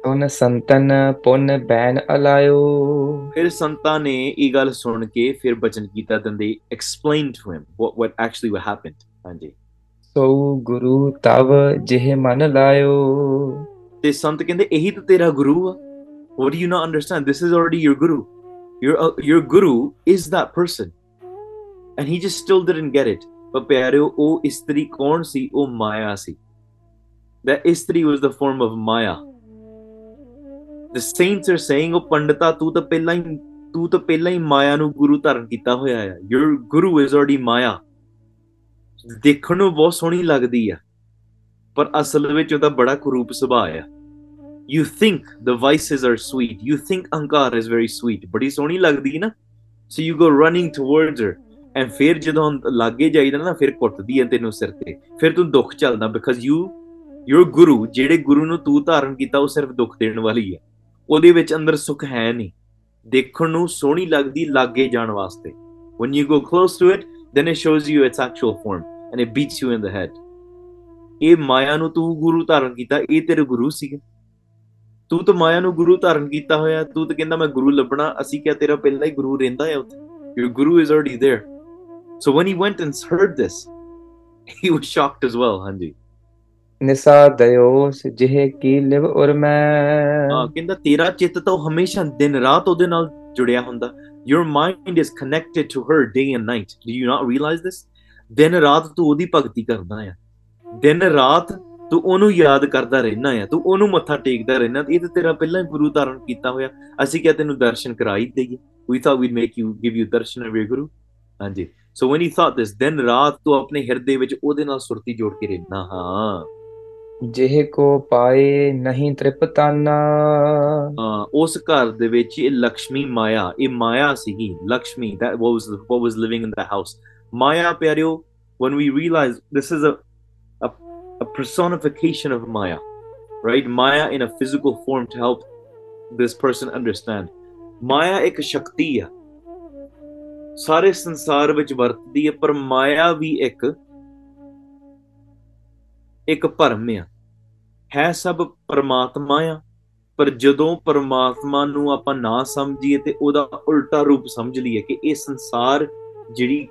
ਉਹਨੇ ਸੰਤਨ ਪੁੰਨ ban ਅਲਾਇਓ. ਫਿਰ ਸੰਤਾਂ ਨੇ ਇਹ ਗੱਲ ਸੁਣ ਕੇ ਫਿਰ ਬਚਨ ਕੀਤਾ ਦੰਦੇ explain to him what actually what happened. ਹਾਂਜੀ. ਸੋ ਗੁਰੂ ਤਵ ਜਿਹੇ ਮਨ ਲਾਇਓ. ਤੇ ਸੰਤ ਕਹਿੰਦੇ ਇਹੀ ਤਾਂ ਤੇਰਾ ਗੁਰੂ ਆ. What do you not understand? This is already your guru. Your guru is that person. And he just still didn't get it. ਪਰ ਪਿਆਰਿਓ ਉਹ ਇਸਤਰੀ ਕੌਣ ਸੀ? ਉਹ ਮਾਇਆ ਸੀ. That istri was the form of Maya. The saints are saying, "Oh pandita, tu ta pehla hi Maya nu guru dharan kita hoya hai. Your guru is already Maya. Dekhan nu bahut soni lagdi hai, par asal vich oda bada kurup subhaya. You think the vices are sweet. You think ahankar is very sweet. Badi soni lagdi na. So you go running towards her. And fir jadon lage jaida na fir kuttdi hai tenu sir te. Fir tu dukh chalda because you your guru ਜਿਹੜੇ ਗੁਰੂ ਨੂੰ ਤੂੰ ਧਾਰਨ ਕੀਤਾ ਉਹ ਸਿਰਫ ਦੁੱਖ ਦੇਣ ਵਾਲੀ ਹੈ. ਉਹਦੇ ਵਿੱਚ ਅੰਦਰ ਸੁੱਖ ਹੈ ਨਹੀਂ. ਦੇਖਣ ਨੂੰ ਸੋਹਣੀ ਲੱਗਦੀ ਲਾਗੇ ਜਾਣ ਵਾਸਤੇ. When you go close to it, then it shows you its actual form and it beats you in the head. ਇਹ ਮਾਇਆ ਨੂੰ ਤੂੰ ਗੁਰੂ ਧਾਰਨ ਕੀਤਾ, ਇਹ ਤੇਰੇ ਗੁਰੂ ਸੀਗੇ. ਤੂੰ ਤਾਂ ਮਾਇਆ ਨੂੰ ਗੁਰੂ ਧਾਰਨ ਕੀਤਾ ਹੋਇਆ. ਤੂੰ ਤਾਂ ਕਹਿੰਦਾ ਮੈਂ ਗੁਰੂ ਲੱਭਣਾ. ਅਸੀਂ ਕਿਹਾ ਤੇਰਾ ਪਹਿਲਾਂ ਹੀ ਗੁਰੂ ਰਹਿੰਦਾ ਹੈ ਉੱਥੇ. Your guru is already there. So when he went and heard this, he was shocked as well. ਹਾਂਜੀ. ਨਿਸਾ ਦਯੋਸ ਜਿਹੇ ਕੀ ਲਿਵ ਔਰ ਮੈਂ. ਕਹਿੰਦਾ ਤੇਰਾ ਚਿੱਤ ਤਾਂ ਹਮੇਸ਼ਾ ਦਿਨ ਰਾਤ ਉਹਦੇ ਨਾਲ ਜੁੜਿਆ ਹੁੰਦਾ. Your mind is connected to her day and night. Do you not realize this? ਦਿਨ ਰਾਤ ਤੂੰ ਉਹਦੀ ਭਗਤੀ ਕਰਦਾ ਆ. ਦਿਨ ਰਾਤ ਤੂੰ ਉਹਨੂੰ ਯਾਦ ਕਰਦਾ ਰਹਿਣਾ ਆ. ਤੂੰ ਉਹਨੂੰ ਮੱਥਾ ਟੇਕਦਾ ਰਹਿਣਾ. ਇਹ ਤਾਂ ਤੇਰਾ ਪਹਿਲਾਂ ਹੀ ਗੁਰੂ ਧਾਰਨ ਕੀਤਾ ਹੋਇਆ. ਅਸੀਂ ਕਿਹਾ ਤੈਨੂੰ ਦਰਸ਼ਨ ਕਰਾ ਹੀ ਦੇਈਏ. We thought we'd make you give you darshan of your guru. ਹਾਂਜੀ. So when he thought this, ਦਿਨ ਰਾਤ ਤੂੰ ਆਪਣੇ ਹਿਰਦੇ ਵਿੱਚ ਉਹਦੇ ਨਾਲ ਸੁਰਤੀ ਜੋੜ ਕੇ ਰਹਿਣਾ. ਹਾਂ. ਜਿਹੇ ਕੋ ਪਾਏ ਨਹੀਂ ਤ੍ਰਿਪਤਾਨਾ. ਉਸ ਘਰ ਦੇ ਵਿੱਚ ਇਹ ਲਕਸ਼ਮੀ ਮਾਇਆ, ਇਹ ਮਾਇਆ ਸੀਗੀ. Lakshmi that what was living in the house. ਮਾਇਆ ਪਿਆਰਿਓ, when we realize this is a personification of Maya, right? Maya in a physical form to help this person understand. Maya ਇੱਕ ਸ਼ਕਤੀ ਆ, ਸਾਰੇ ਸੰਸਾਰ ਵਿੱਚ ਵਰਤਦੀ ਹੈ, ਪਰ ਮਾਇਆ ਵੀ ਇੱਕ ਭਰਮ ਆ, ਹੈ ਸਭ ਪਰਮਾਤਮਾ ਆ, ਪਰ ਜਦੋਂ ਪਰਮਾਤਮਾ ਨੂੰ ਆਪਾਂ ਨਾ ਸਮਝੀਏ ਤੇ ਉਹਦਾ ਉਲਟਾ ਰੂਪ ਸਮਝ ਲਈਏ ਕਿ ਇਹ ਸੰਸਾਰ ਜਿਹੜੀ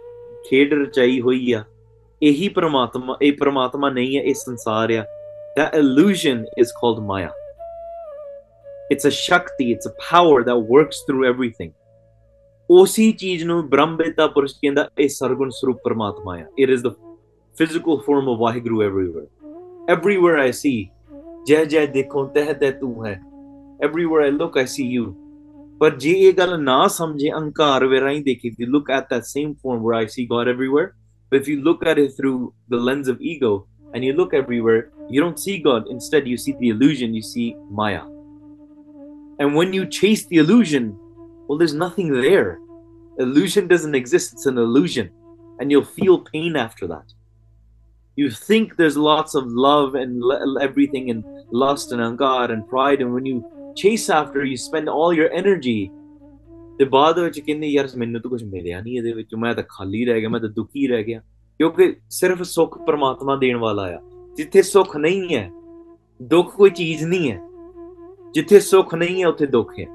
ਖੇਡ ਰਚਾਈ ਹੋਈ ਆ ਇਹੀ ਪਰਮਾਤਮਾ, ਇਹ ਪਰਮਾਤਮਾ ਨਹੀਂ ਹੈ, ਇਹ ਸੰਸਾਰ ਆ. That illusion is called Maya. It's a Shakti, it's a power that works through everything. ਉਸੀ ਚੀਜ਼ ਨੂੰ ਬ੍ਰਹਮਵੇਤਾ ਪੁਰਸ਼ ਕਹਿੰਦਾ ਇਹ ਸਰਗੁਣ ਸਰੂਪ ਪਰਮਾਤਮਾ ਆ. It is the physical form of Vaheguru everywhere. Everywhere I see, jai jai dekho teh teh tu hai. Everywhere I look, I see you. Par je eh gal na samjhe ahankar virai dekhi. If you look at that same form where I see God everywhere, but if you look at it through the lens of ego and you look everywhere, you don't see God. Instead, you see the illusion, you see Maya. And when you chase the illusion, well, there's nothing there. Illusion doesn't exist. It's an illusion. And you'll feel pain after that. You think there's lots of love and everything and lust and ahankar and pride. And when you chase after, you spend all your energy ਤੇ ਬਾਅਦ ਵਿੱਚ ਕਹਿੰਦੇ ਯਾਰ ਮੈਨੂੰ ਤਾਂ ਕੁਛ ਮਿਲਿਆ ਨਹੀਂ ਇਹਦੇ ਵਿੱਚ, ਮੈਂ ਤਾਂ ਖਾਲੀ ਰਹਿ ਗਿਆ, ਮੈਂ ਤਾਂ ਦੁਖੀ ਰਹਿ ਗਿਆ। ਕਿਉਂਕਿ ਸਿਰਫ ਸੁੱਖ ਪਰਮਾਤਮਾ ਦੇਣ ਵਾਲਾ ਆ। ਜਿੱਥੇ ਸੁੱਖ ਨਹੀਂ ਹੈ ਦੁੱਖ ਕੋਈ ਚੀਜ਼ ਨਹੀਂ ਹੈ, ਜਿੱਥੇ ਸੁੱਖ ਨਹੀਂ ਹੈ ਉੱਥੇ ਦੁੱਖ ਹੈ।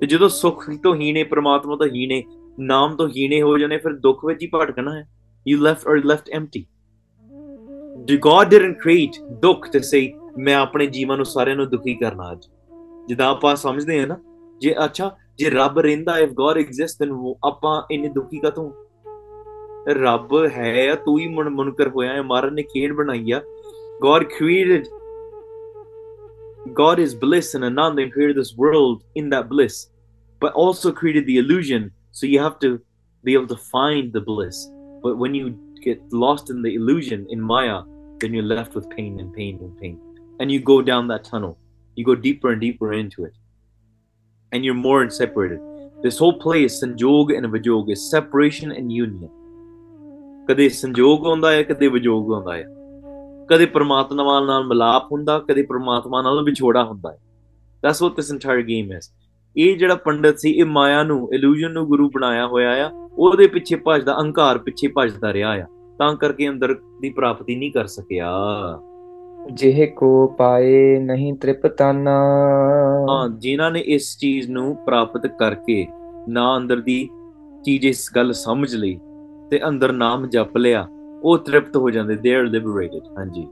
ਤੇ ਜਦੋਂ ਸੁੱਖ ਤੋਂ ਹੀਣੇ, ਪਰਮਾਤਮਾ ਤੋਂ ਹੀਣੇ, ਨਾਮ ਤੋਂ ਹੀਣੇ ਹੋ ਜਾਣੇ, ਫਿਰ ਦੁੱਖ ਵਿੱਚ ਹੀ ਭਟਕਣਾ ਹੈ। You left or left empty. God didn't create ਦੁੱਖ to say ਮੈਂ ਆਪਣੇ ਜੀਵਨ ਨੂੰ ਸਾਰਿਆਂ ਨੂੰ ਦੁਖੀ ਕਰਨਾ। ਅੱਜ ਜਿੱਦਾਂ ਆਪਾਂ ਸਮਝਦੇ ਹਾਂ ਨਾ, ਜੇ ਅੱਛਾ ਜੇ ਰੱਬ ਰਹਿੰਦਾ, if God exists, then ਆਪਾਂ ਇੰਨੇ ਦੁਖੀ ਕਾਹਤੋਂ? ਰੱਬ ਹੈ, ਤੂੰ ਹੀ ਮੁਨਕਰ ਹੋਇਆ ਹੈ, ਮਹਾਰਾਜ ਨੇ ਖੇਡ ਬਣਾਈ ਆ। God created, God is bliss and Anand and created this world in that bliss, but also created the illusion. So you have to be able to find the bliss. But when you get lost in the illusion, in Maya, then you're left with pain and pain and pain. And you go down that tunnel. You go deeper and deeper into it. And you're more separated. This whole place, Sanjog and Vijog, is separation and union. Kade Sanjog hunda hai, kade Vijog hunda hai. ਕਦੇ ਪਰਮਾਤਮਾ ਨਾਲ ਮਿਲਾਪ ਹੁੰਦਾ, ਕਦੇ ਪਰਮਾਤਮਾ ਨਾਲ ਵਿਛੋੜਾ ਹੁੰਦਾ ਹੈ। That's what this entire game is. ਇਹ ਜਿਹੜਾ ਪੰਡਿਤ ਸੀ, ਇਹ ਮਾਇਆ ਨੂੰ, ਇਲੂਜਨ ਨੂੰ ਗੁਰੂ ਬਣਾਇਆ ਹੋਇਆ ਆ। ਉਹਦੇ ਪਿੱਛੇ ਭੱਜਦਾ, ਅਹੰਕਾਰ ਪਿੱਛੇ ਭੱਜਦਾ ਰਿਹਾ ਆ, ਤਾਂ ਕਰਕੇ ਅੰਦਰ ਦੀ ਪ੍ਰਾਪਤੀ ਨਹੀਂ ਕਰ ਸਕਿਆ। ਜਿਹੇ ਕੋ ਪਾਏ ਨਹੀਂ ਤ੍ਰਿਪਤਾਨਾ, ਹਾਂ, ਜਿਨ੍ਹਾਂ ਨੇ ਇਸ ਚੀਜ਼ ਨੂੰ ਪ੍ਰਾਪਤ ਕਰਕੇ ਨਾ ਅੰਦਰ ਦੀ ਚੀਜ਼ ਇਸ ਗੱਲ ਸਮਝ ਲਈ ਤੇ ਅੰਦਰ ਨਾਮ ਜਪ ਲਿਆ, ਉਹ ਤ੍ਰਿਪਤ ਹੋ ਜਾਂਦੇ। They are liberated. ਹਾਂਜੀ,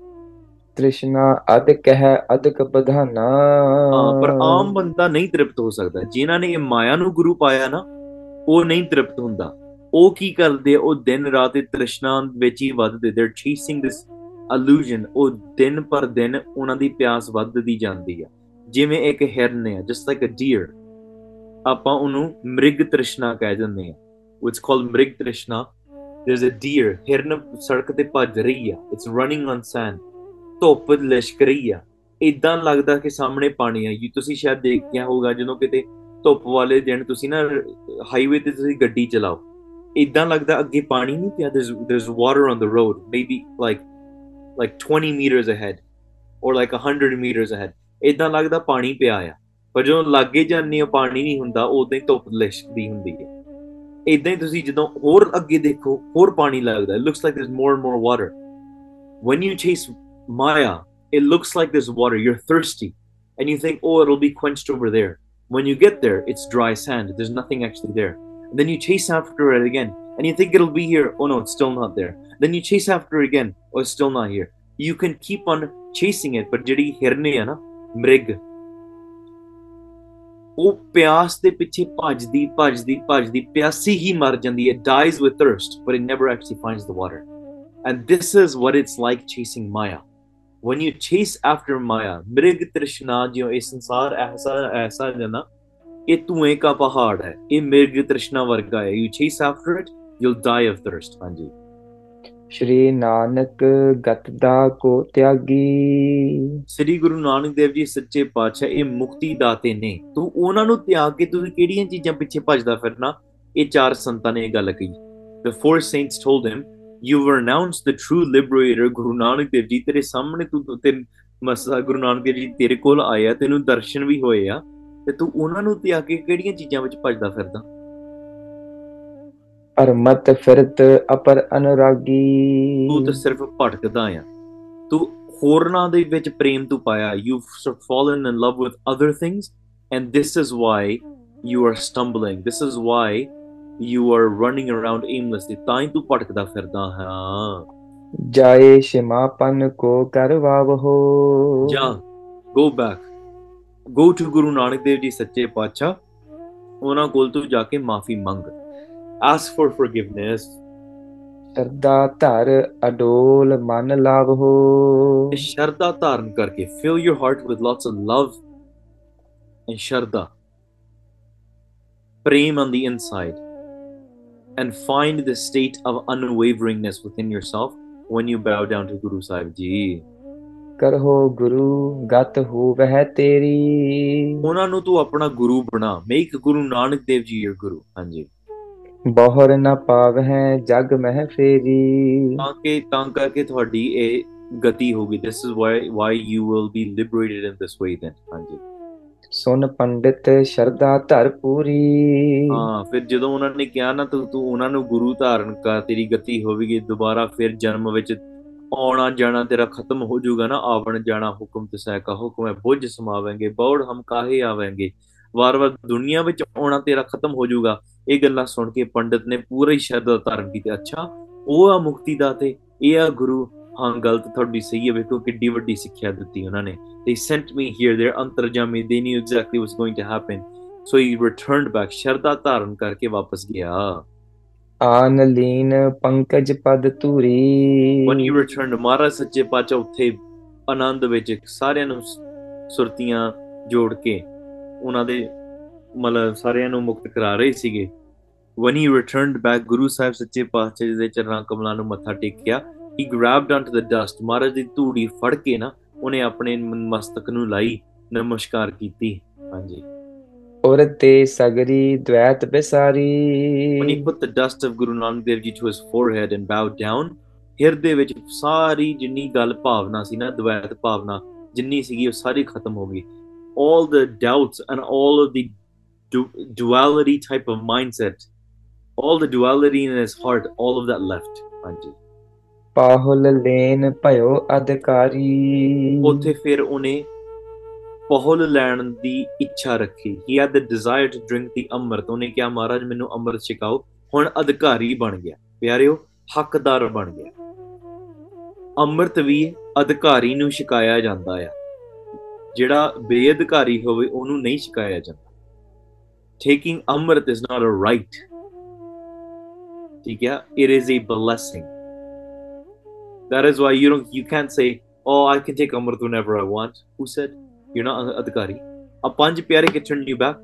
ਤ੍ਰਿਸ਼ਨਾ ਅਧ ਕਹਿ ਅਧਕ ਬਧਾਨਾ, ਪਰ ਆਮ ਬੰਦਾ ਨਹੀਂ ਤ੍ਰਿਪਤ ਹੋ ਸਕਦਾ। ਜਿਨ੍ਹਾਂ ਨੇ ਇਹ ਮਾਇਆ ਨੂੰ ਗੁਰੂ ਪਾਇਆ ਨਾ, ਉਹ ਨਹੀਂ ਤ੍ਰਿਪਤ ਹੁੰਦਾ। ਉਹ ਕੀ ਕਰਦੇ? ਉਹ ਦਿਨ ਰਾਤ ਤ੍ਰਿਸ਼ਨਾ ਵਿੱਚ ਹੀ ਵੱਧਦੇ। They're chasing this illusion. ਉਹ ਦਿਨ ਪਰ ਦਿਨ ਉਹਨਾਂ ਦੀ ਪਿਆਸ ਵੱਧਦੀ ਜਾਂਦੀ ਆ, ਜਿਵੇਂ ਇੱਕ ਹਿਰਨ ਆ, just like a deer. ਆਪਾਂ ਉਹਨੂੰ ਮ੍ਰਿਗ ਤ੍ਰਿਸ਼ਨਾ ਕਹਿ ਦਿੰਦੇ ਆ। It's called ਮ੍ਰਿਗ ਤ੍ਰਿਸ਼ਨਾ. There's a deer, ਹਿਰਨ ਸੜਕ ਤੇ ਭੱਜ ਰਹੀ ਆ, it's running on sand, ਧੁੱਪ ਲਿਸ਼ਕ ਰਹੀ ਆ, ਏਦਾਂ ਲੱਗਦਾ ਕਿ ਸਾਹਮਣੇ ਪਾਣੀ ਆ। ਤੁਸੀਂ ਸ਼ਾਇਦ ਦੇਖਿਆ ਹੋਊਗਾ, ਜਦੋਂ ਕਿਤੇ ਧੁੱਪ ਵਾਲੇ ਦਿਨ ਤੁਸੀਂ ਨਾ ਹਾਈਵੇ ਤੇ ਤੁਸੀਂ ਗੱਡੀ ਚਲਾਓ, ਏਦਾਂ ਲੱਗਦਾ ਅੱਗੇ ਪਾਣੀ ਨਹੀਂ ਪਿਆ। There's water on the road, maybe like 20 meters ahead or like 100 meters ahead. ਏਦਾਂ ਲੱਗਦਾ ਪਾਣੀ ਪਿਆ ਆ, ਪਰ ਜਦੋਂ ਲਾਗੇ ਜਾਂਦੇ ਹੋ ਪਾਣੀ ਨਹੀਂ ਹੁੰਦਾ, ਉਦਾਂ ਹੀ ਧੁੱਪ ਲਿਸ਼ਕਦੀ ਹੁੰਦੀ ਹੈ। ਏਦਾਂ ਹੀ ਤੁਸੀਂ ਜਦੋਂ ਹੋਰ ਅੱਗੇ ਦੇਖੋ, ਹੋਰ ਪਾਣੀ ਲੱਗਦਾ। It looks like there's more and more water. When you chase Maya, it looks like there's water. You're thirsty and you think, oh, it'll be quenched over there. When you get there, it's dry sand. There's nothing actually there. And then you chase after it again and you think it'll be here. Oh no, it's still not there. Then you chase after it again. Oh, it's still not here. You can keep on chasing it. But ਜਿਹੜੀ ਹਿਰਨੇ ਆ ਨਾ, ਮ੍ਰਿਗ, ਉਹ ਪਿਆਸ ਦੇ ਪਿੱਛੇ ਭੱਜਦੀ ਭੱਜਦੀ ਭੱਜਦੀ ਪਿਆਸੀ ਹੀ ਮਰ ਜਾਂਦੀ ਹੈ। Dies with thirst, but it never actually finds the water. And this is what it's like chasing Maya. When you chase after Maya, ਮ੍ਰਿਗ ਤ੍ਰਿਸ਼ਨਾ, ਜਿਉਂ ਇਹ ਸੰਸਾਰ ਐਸਾ ਜਨਾ, ਇਹ ਧੂਏ ਕਾ ਪਹਾੜ ਹੈ, ਇਹ ਮ੍ਰਿਗ ਤ੍ਰਿਸ਼ਨਾ ਵਰਗਾ ਹੈ। You chase after it, you'll die of thirst. ਹਾਂਜੀ, ਸ਼੍ਰੀ ਨਾਨਕ ਗਤ ਦਾ ਕੋ ਤਿਆਗੀ, ਸ਼੍ਰੀ ਗੁਰੂ ਨਾਨਕ ਦੇਵ ਜੀ ਸੱਚੇ ਪਾਤਸ਼ਾਹ ਇਹ ਮੁਕਤੀ ਦਾਤੇ ਨੇ। ਤੂੰ ਉਹਨਾਂ ਨੂੰ ਤਿਆਗ ਕੇ ਤੁਸੀਂ ਕਿਹੜੀਆਂ ਚੀਜ਼ਾਂ ਪਿੱਛੇ ਭੱਜਦਾ ਫਿਰਨਾ? ਇਹ ਚਾਰ ਸੰਤਾਂ ਨੇ ਇਹ ਗੱਲ ਕਹੀ। The four saints told him, you've renounced the true liberator Guru Nanak Dev ji. ਤੇਰੇ ਸਾਹਮਣੇ ਤੂੰ ਮਸਾ ਗੁਰੂ ਨਾਨਕ ਦੇਵ ਜੀ ਤੇਰੇ ਕੋਲ ਆਇਆ, ਤੈਨੂੰ ਦਰਸ਼ਨ ਵੀ ਹੋਏ ਆ, ਤੇ ਤੂੰ ਉਹਨਾਂ ਨੂੰ ਤਿਆਗ ਕੇ ਕਿਹੜੀਆਂ ਚੀਜ਼ਾਂ ਵਿੱਚ ਭੱਜਦਾ ਫਿਰਦਾ? ਅਰਮਤ ਫਿਰਤ ਅਪਰ ਅਨੁਰਾਗੀ, ਤੂੰ ਤਾਂ ਸਿਰਫ ਭਟਕਦਾ ਆ। ਤੂੰ ਹੋਰਨਾਂ ਦੇ ਵਿੱਚ ਪ੍ਰੇਮ ਤੂੰ ਪਾਇਆ। You've fallen in love with other things and this is why you are stumbling. This is why you are running around aimlessly. ਤਾਂ ਹੀ ਤੂੰ ਭਟਕਦਾ ਫਿਰਦਾ ਹਾਂ। ਜਾਏ ਸ਼ਿਮਾਪਨ ਕੋ ਕਰਵਾਵਹੋ, ਜਾ, go back, go to Guru Nanak Dev ji ਸੱਚੇ ਪਾਤਸ਼ਾਹ, ਉਹਨਾਂ ਕੋਲ ਤੂੰ ਜਾ ਕੇ ਮਾਫ਼ੀ ਮੰਗ। Ask for forgiveness. ਸ਼ਰਧਾ ਧਾਰ ਅਡੋਲ ਮਨ ਲਾਵੋ, ਸ਼ਰਧਾ ਧਾਰਨ ਕਰਕੇ, fill your heart with lots of love and ਸ਼ਰਧਾ, ਪ੍ਰੇਮ on the inside, and find the state of unwaveringness within yourself when you bow down to Guru Sahib Ji. ਕਰੋ ਗੁਰੂ ਗਤ ਹੋਵਹਿ ਤੇਰੀ, ਉਹਨਾਂ ਨੂੰ ਤੂੰ ਆਪਣਾ ਗੁਰੂ ਬਣਾ। Make Guru Nanak Dev Ji your Guru. ਹਾਂਜੀ, ਬਹੁਰ ਨਾ ਪਾਵਹਿ ਜਗ ਮਹਿ ਫੇਰੀ, ਤਾਂ ਕਰਕੇ ਤੁਹਾਡੀ ਇਹ ਗਤੀ ਹੋਗੀ। This is why you will be liberated in this way then. ਹਾਂਜੀ, सुन पंडित शरदा धर पूरी। हाँ फिर जदों उन्होंने कहा ना तू तू उन्होंने गुरु धारण कर तेरी गति होगी दोबारा फिर जन्म विच आना जाना तेरा खत्म हो जाऊगा ना आवन जाना हुक्म ते सहका हुक्म है बोझ समावेंगे बौड़ हम काहे आवेंगे वार वार दुनिया विच आना तेरा खत्म हो जाऊगा। ये गल्लां सुन के पंडित ने पूरी शरदा धारण की। अच्छा वह आ मुक्ति दा ते यह आ गुरु। हाँ गलत थोड़ी सही है वेखो किड्डी वड्डी सिक्ख्या दित्ती उन्होंने। They sent me here, their अंतर्जामी, they knew exactly what was going to happen, so he returned back, शरदा धारण करके वापस गया। आन लीन पंकज पद धूरी। When he returned, महाराज सच्चे पातशाह उत्थे आनंद विच सारियां नूं सुरतियां जोड़ के उन्हां दे मतलब सारियां नूं मुक्त करा रहे सीगे। When he returned back, Guru Sahib सच्चे पातशाह जी दे चरणां कमलां नूं मत्था टेकिया। He grabbed onto the dust, महाराज दी धूड़ी फड़ के ना उन्हें अपने मस्तक नूं लाई नमस्कार कीती। हां जी। और ते सगरी द्वैत बिसारी। When he put the dust of Guru Nanak Dev Ji to his forehead and bowed down, ਹਿਰਦੇ ਵਿੱਚ ਸਾਰੀ ਜਿੰਨੀ ਗੱਲ ਭਾਵਨਾ ਸੀ ਨਾ द्वैत ਭਾਵਨਾ ਜਿੰਨੀ ਸੀਗੀ ਉਹ ਸਾਰੀ ਖਤਮ ਹੋ ਗਈ। All the doubts and all of the duality type of mindset, all the duality in his heart, all of that left। हां जी। पाहुल लेन भयो अधिकारी। ਉੱਥੇ ਫਿਰ ਉਹਨੇ पहुल लैण दी इच्छा रखी। He had the desire to drink the अमृत। उन्हें क्या महाराज मैनू अमृत छकाओ। हुण अधिकारी बन गया प्यारिओ, हकदार बन गया। अमृत भी अधिकारी नू छकाया जांदा आ, जिहड़ा बेअधिकारी होवे ओनू नहीं छकाया जांदा। Taking Amrit is not a right, ठीक है, it is a blessing. That is why you can't say, oh I can take amrit whenever I want. Who said? You're not adhikari. A panch pyare can turn you back.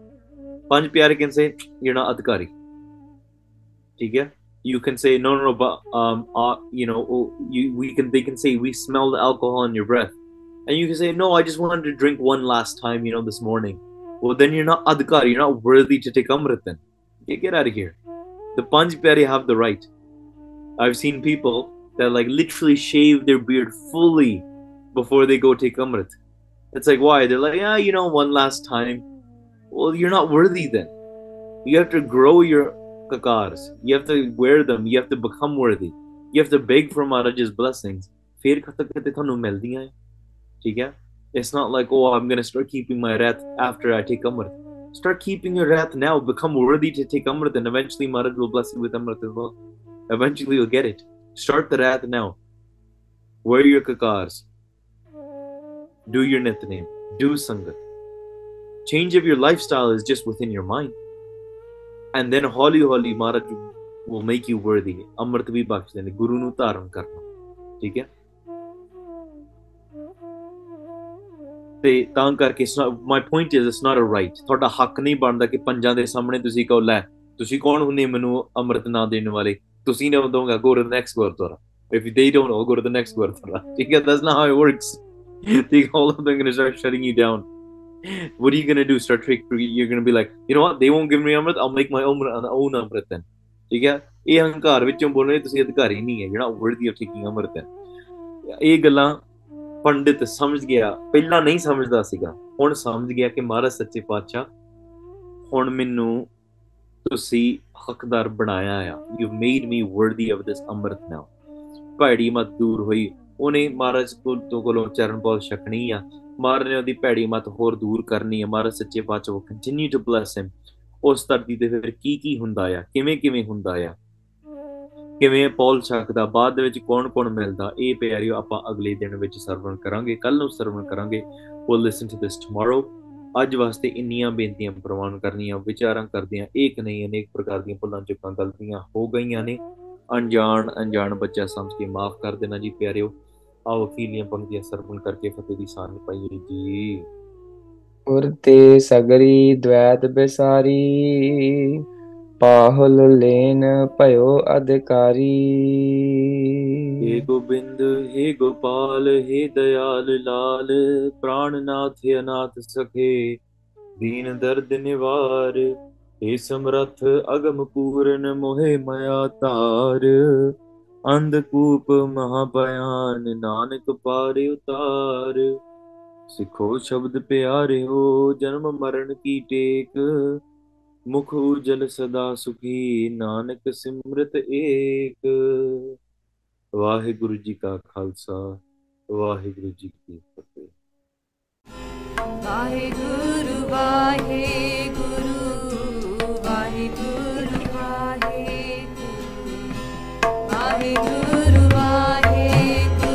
Panch pyare can say you're not adhikari. ठीक है? You can say no, but they can say we smell the alcohol in your breath, and you can say no, I just wanted to drink one last time, this morning. Well, then you're not adhikari. You're not worthy to take amrit. Then get out of here. The panch pyare have the right. I've seen people that like literally shave their beard fully before they go take amrit. It's like, why? They're like, yeah, one last time. Well, you're not worthy then. You have to grow your kakars. You have to wear them. You have to become worthy. You have to beg for Maharaj's blessings. It's not like, oh, I'm going to start keeping my rath after I take Amrit. Start keeping your rath now. Become worthy to take Amrit, and eventually Maharaj will bless you with Amrit as well. Eventually you'll get it. Start the rath now. Wear your kakars. Do your nitname, do sangat. Change of your lifestyle is just within your mind. And then holy Maharaj will make you worthy. Amrit bhi baksh dene, Guru nu taran karna. ठीक है? ਤੇ ਤਾਂ ਕਰਕੇ my point is it's not a right. ਤੁਹਾਡਾ ਹੱਕ ਨਹੀਂ ਬਣਦਾ ਕਿ ਪੰਜਾਂ ਦੇ ਸਾਹਮਣੇ ਤੁਸੀਂ ਕਹੋ ਲੈ ਤੁਸੀਂ ਕੌਣ ਹੁੰਨੇ ਮੈਨੂੰ ਅੰਮ੍ਰਿਤ ਨਾ ਦੇਣ ਵਾਲੇ ਤੁਸੀਂ ਨਾ ਦੋਗਾ go to the next gurdwara. If they don't know, go to the next gurdwara. ਠੀਕ ਹੈ? That's not how it works. Think all of them are going to start shutting you down. What are you going to do? Start trick? You're going to be like, what? They won't give me amrit. I'll make my own amrit then. ठीक है? ये अहंकार विचों बोल रहे तुसी अधिकारी नहीं है. You're not worthy of taking amrit then. ये गल्लां पंडित समझ गया. पहला नहीं समझदा सीगा. हुण समझ गया कि महाराज सच्चे पातशाह हुण मैनू तुसी हकदार बनाया आ. You've made me worthy of this amrit now. ਭੈੜੀ ਮਤ ਦੂਰ ਹੋਈ. ਉਹਨੇ ਮਹਾਰਾਜ ਕੋਲੋਂ ਚਰਨ ਪਾਉ ਛਕਣੀ ਆ. ਮਹਾਰਾਜ ਨੇ ਉਹਦੀ ਭੈੜੀ ਮਤ ਹੋਰ ਦੂਰ ਕਰਨੀ ਆ. ਮਹਾਰਾਜ ਸੱਚੇ ਪਾਤਸ਼ਾਹ ਕੰਟੀਨਿਊ ਟੂ ਬਲੈਸ ਹਿਮ. ਉਸ ਧਰਤੀ ਤੇ ਫਿਰ ਕੀ ਹੁੰਦਾ ਆ, ਕਿਵੇਂ ਹੁੰਦਾ ਆ, ਕਿਵੇਂ ਪੌਲ ਛਕਦਾ, ਬਾਅਦ ਦੇ ਵਿੱਚ ਕੌਣ ਮਿਲਦਾ, ਇਹ ਪਿਆਰਿਓ ਆਪਾਂ ਅਗਲੇ ਦਿਨ ਵਿੱਚ ਸਰਵਣ ਕਰਾਂਗੇ, ਕੱਲ ਨੂੰ ਸਰਵਣ ਕਰਾਂਗੇ. ਉਹ ਲਿਸਨ ਟੂ ਦਿਸ ਟੁਮਾਰੋ. ਅੱਜ ਵਾਸਤੇ ਇੰਨੀਆਂ ਬੇਨਤੀਆਂ ਪ੍ਰਵਾਨ ਕਰਨੀਆਂ, ਵਿਚਾਰਾਂ ਕਰਦਿਆਂ ਏਕ ਨਹੀਂ ਅਨੇਕ ਪ੍ਰਕਾਰ ਦੀਆਂ ਭੁੱਲਾਂ ਚੁੱਕਾਂ ਗਲਤੀਆਂ ਹੋ ਗਈਆਂ ਨੇ. ਅਣਜਾਣ ਬੱਚਾ ਸਮਝ ਕੇ ਮਾਫ਼ ਕਰ ਦੇਣਾ ਜੀ ਪਿਆਰਿਓ. आओ फीलियां पंक्तियां सरपण करके फतेह दी सान पाइए जी. और ते सगरी द्वैत बिसारी, पाहुल लेन भयो अधिकारी. हे गोबिंद हे गोपाल हे दयाल लाल, प्राण नाथ अनाथ सखे दीन दर्द निवार. हे समरथ अगम पूरन मोहे माया तार, अंधकूप महाभयान नानक पारे उतार. सिखो शब्द प्यारे हो जन्म मरण की टेक, मुख उजल सदा सुखी नानक सिमरत एक। वाहिगुरु जी का खालसा, वाहिगुरु जी की फतेह। वाहिगुरु वाहिगुरु वाहिगुरु वाहिगुरु वाहिगुरु वाहिगुरु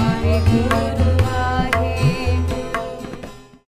वाहिगुरु।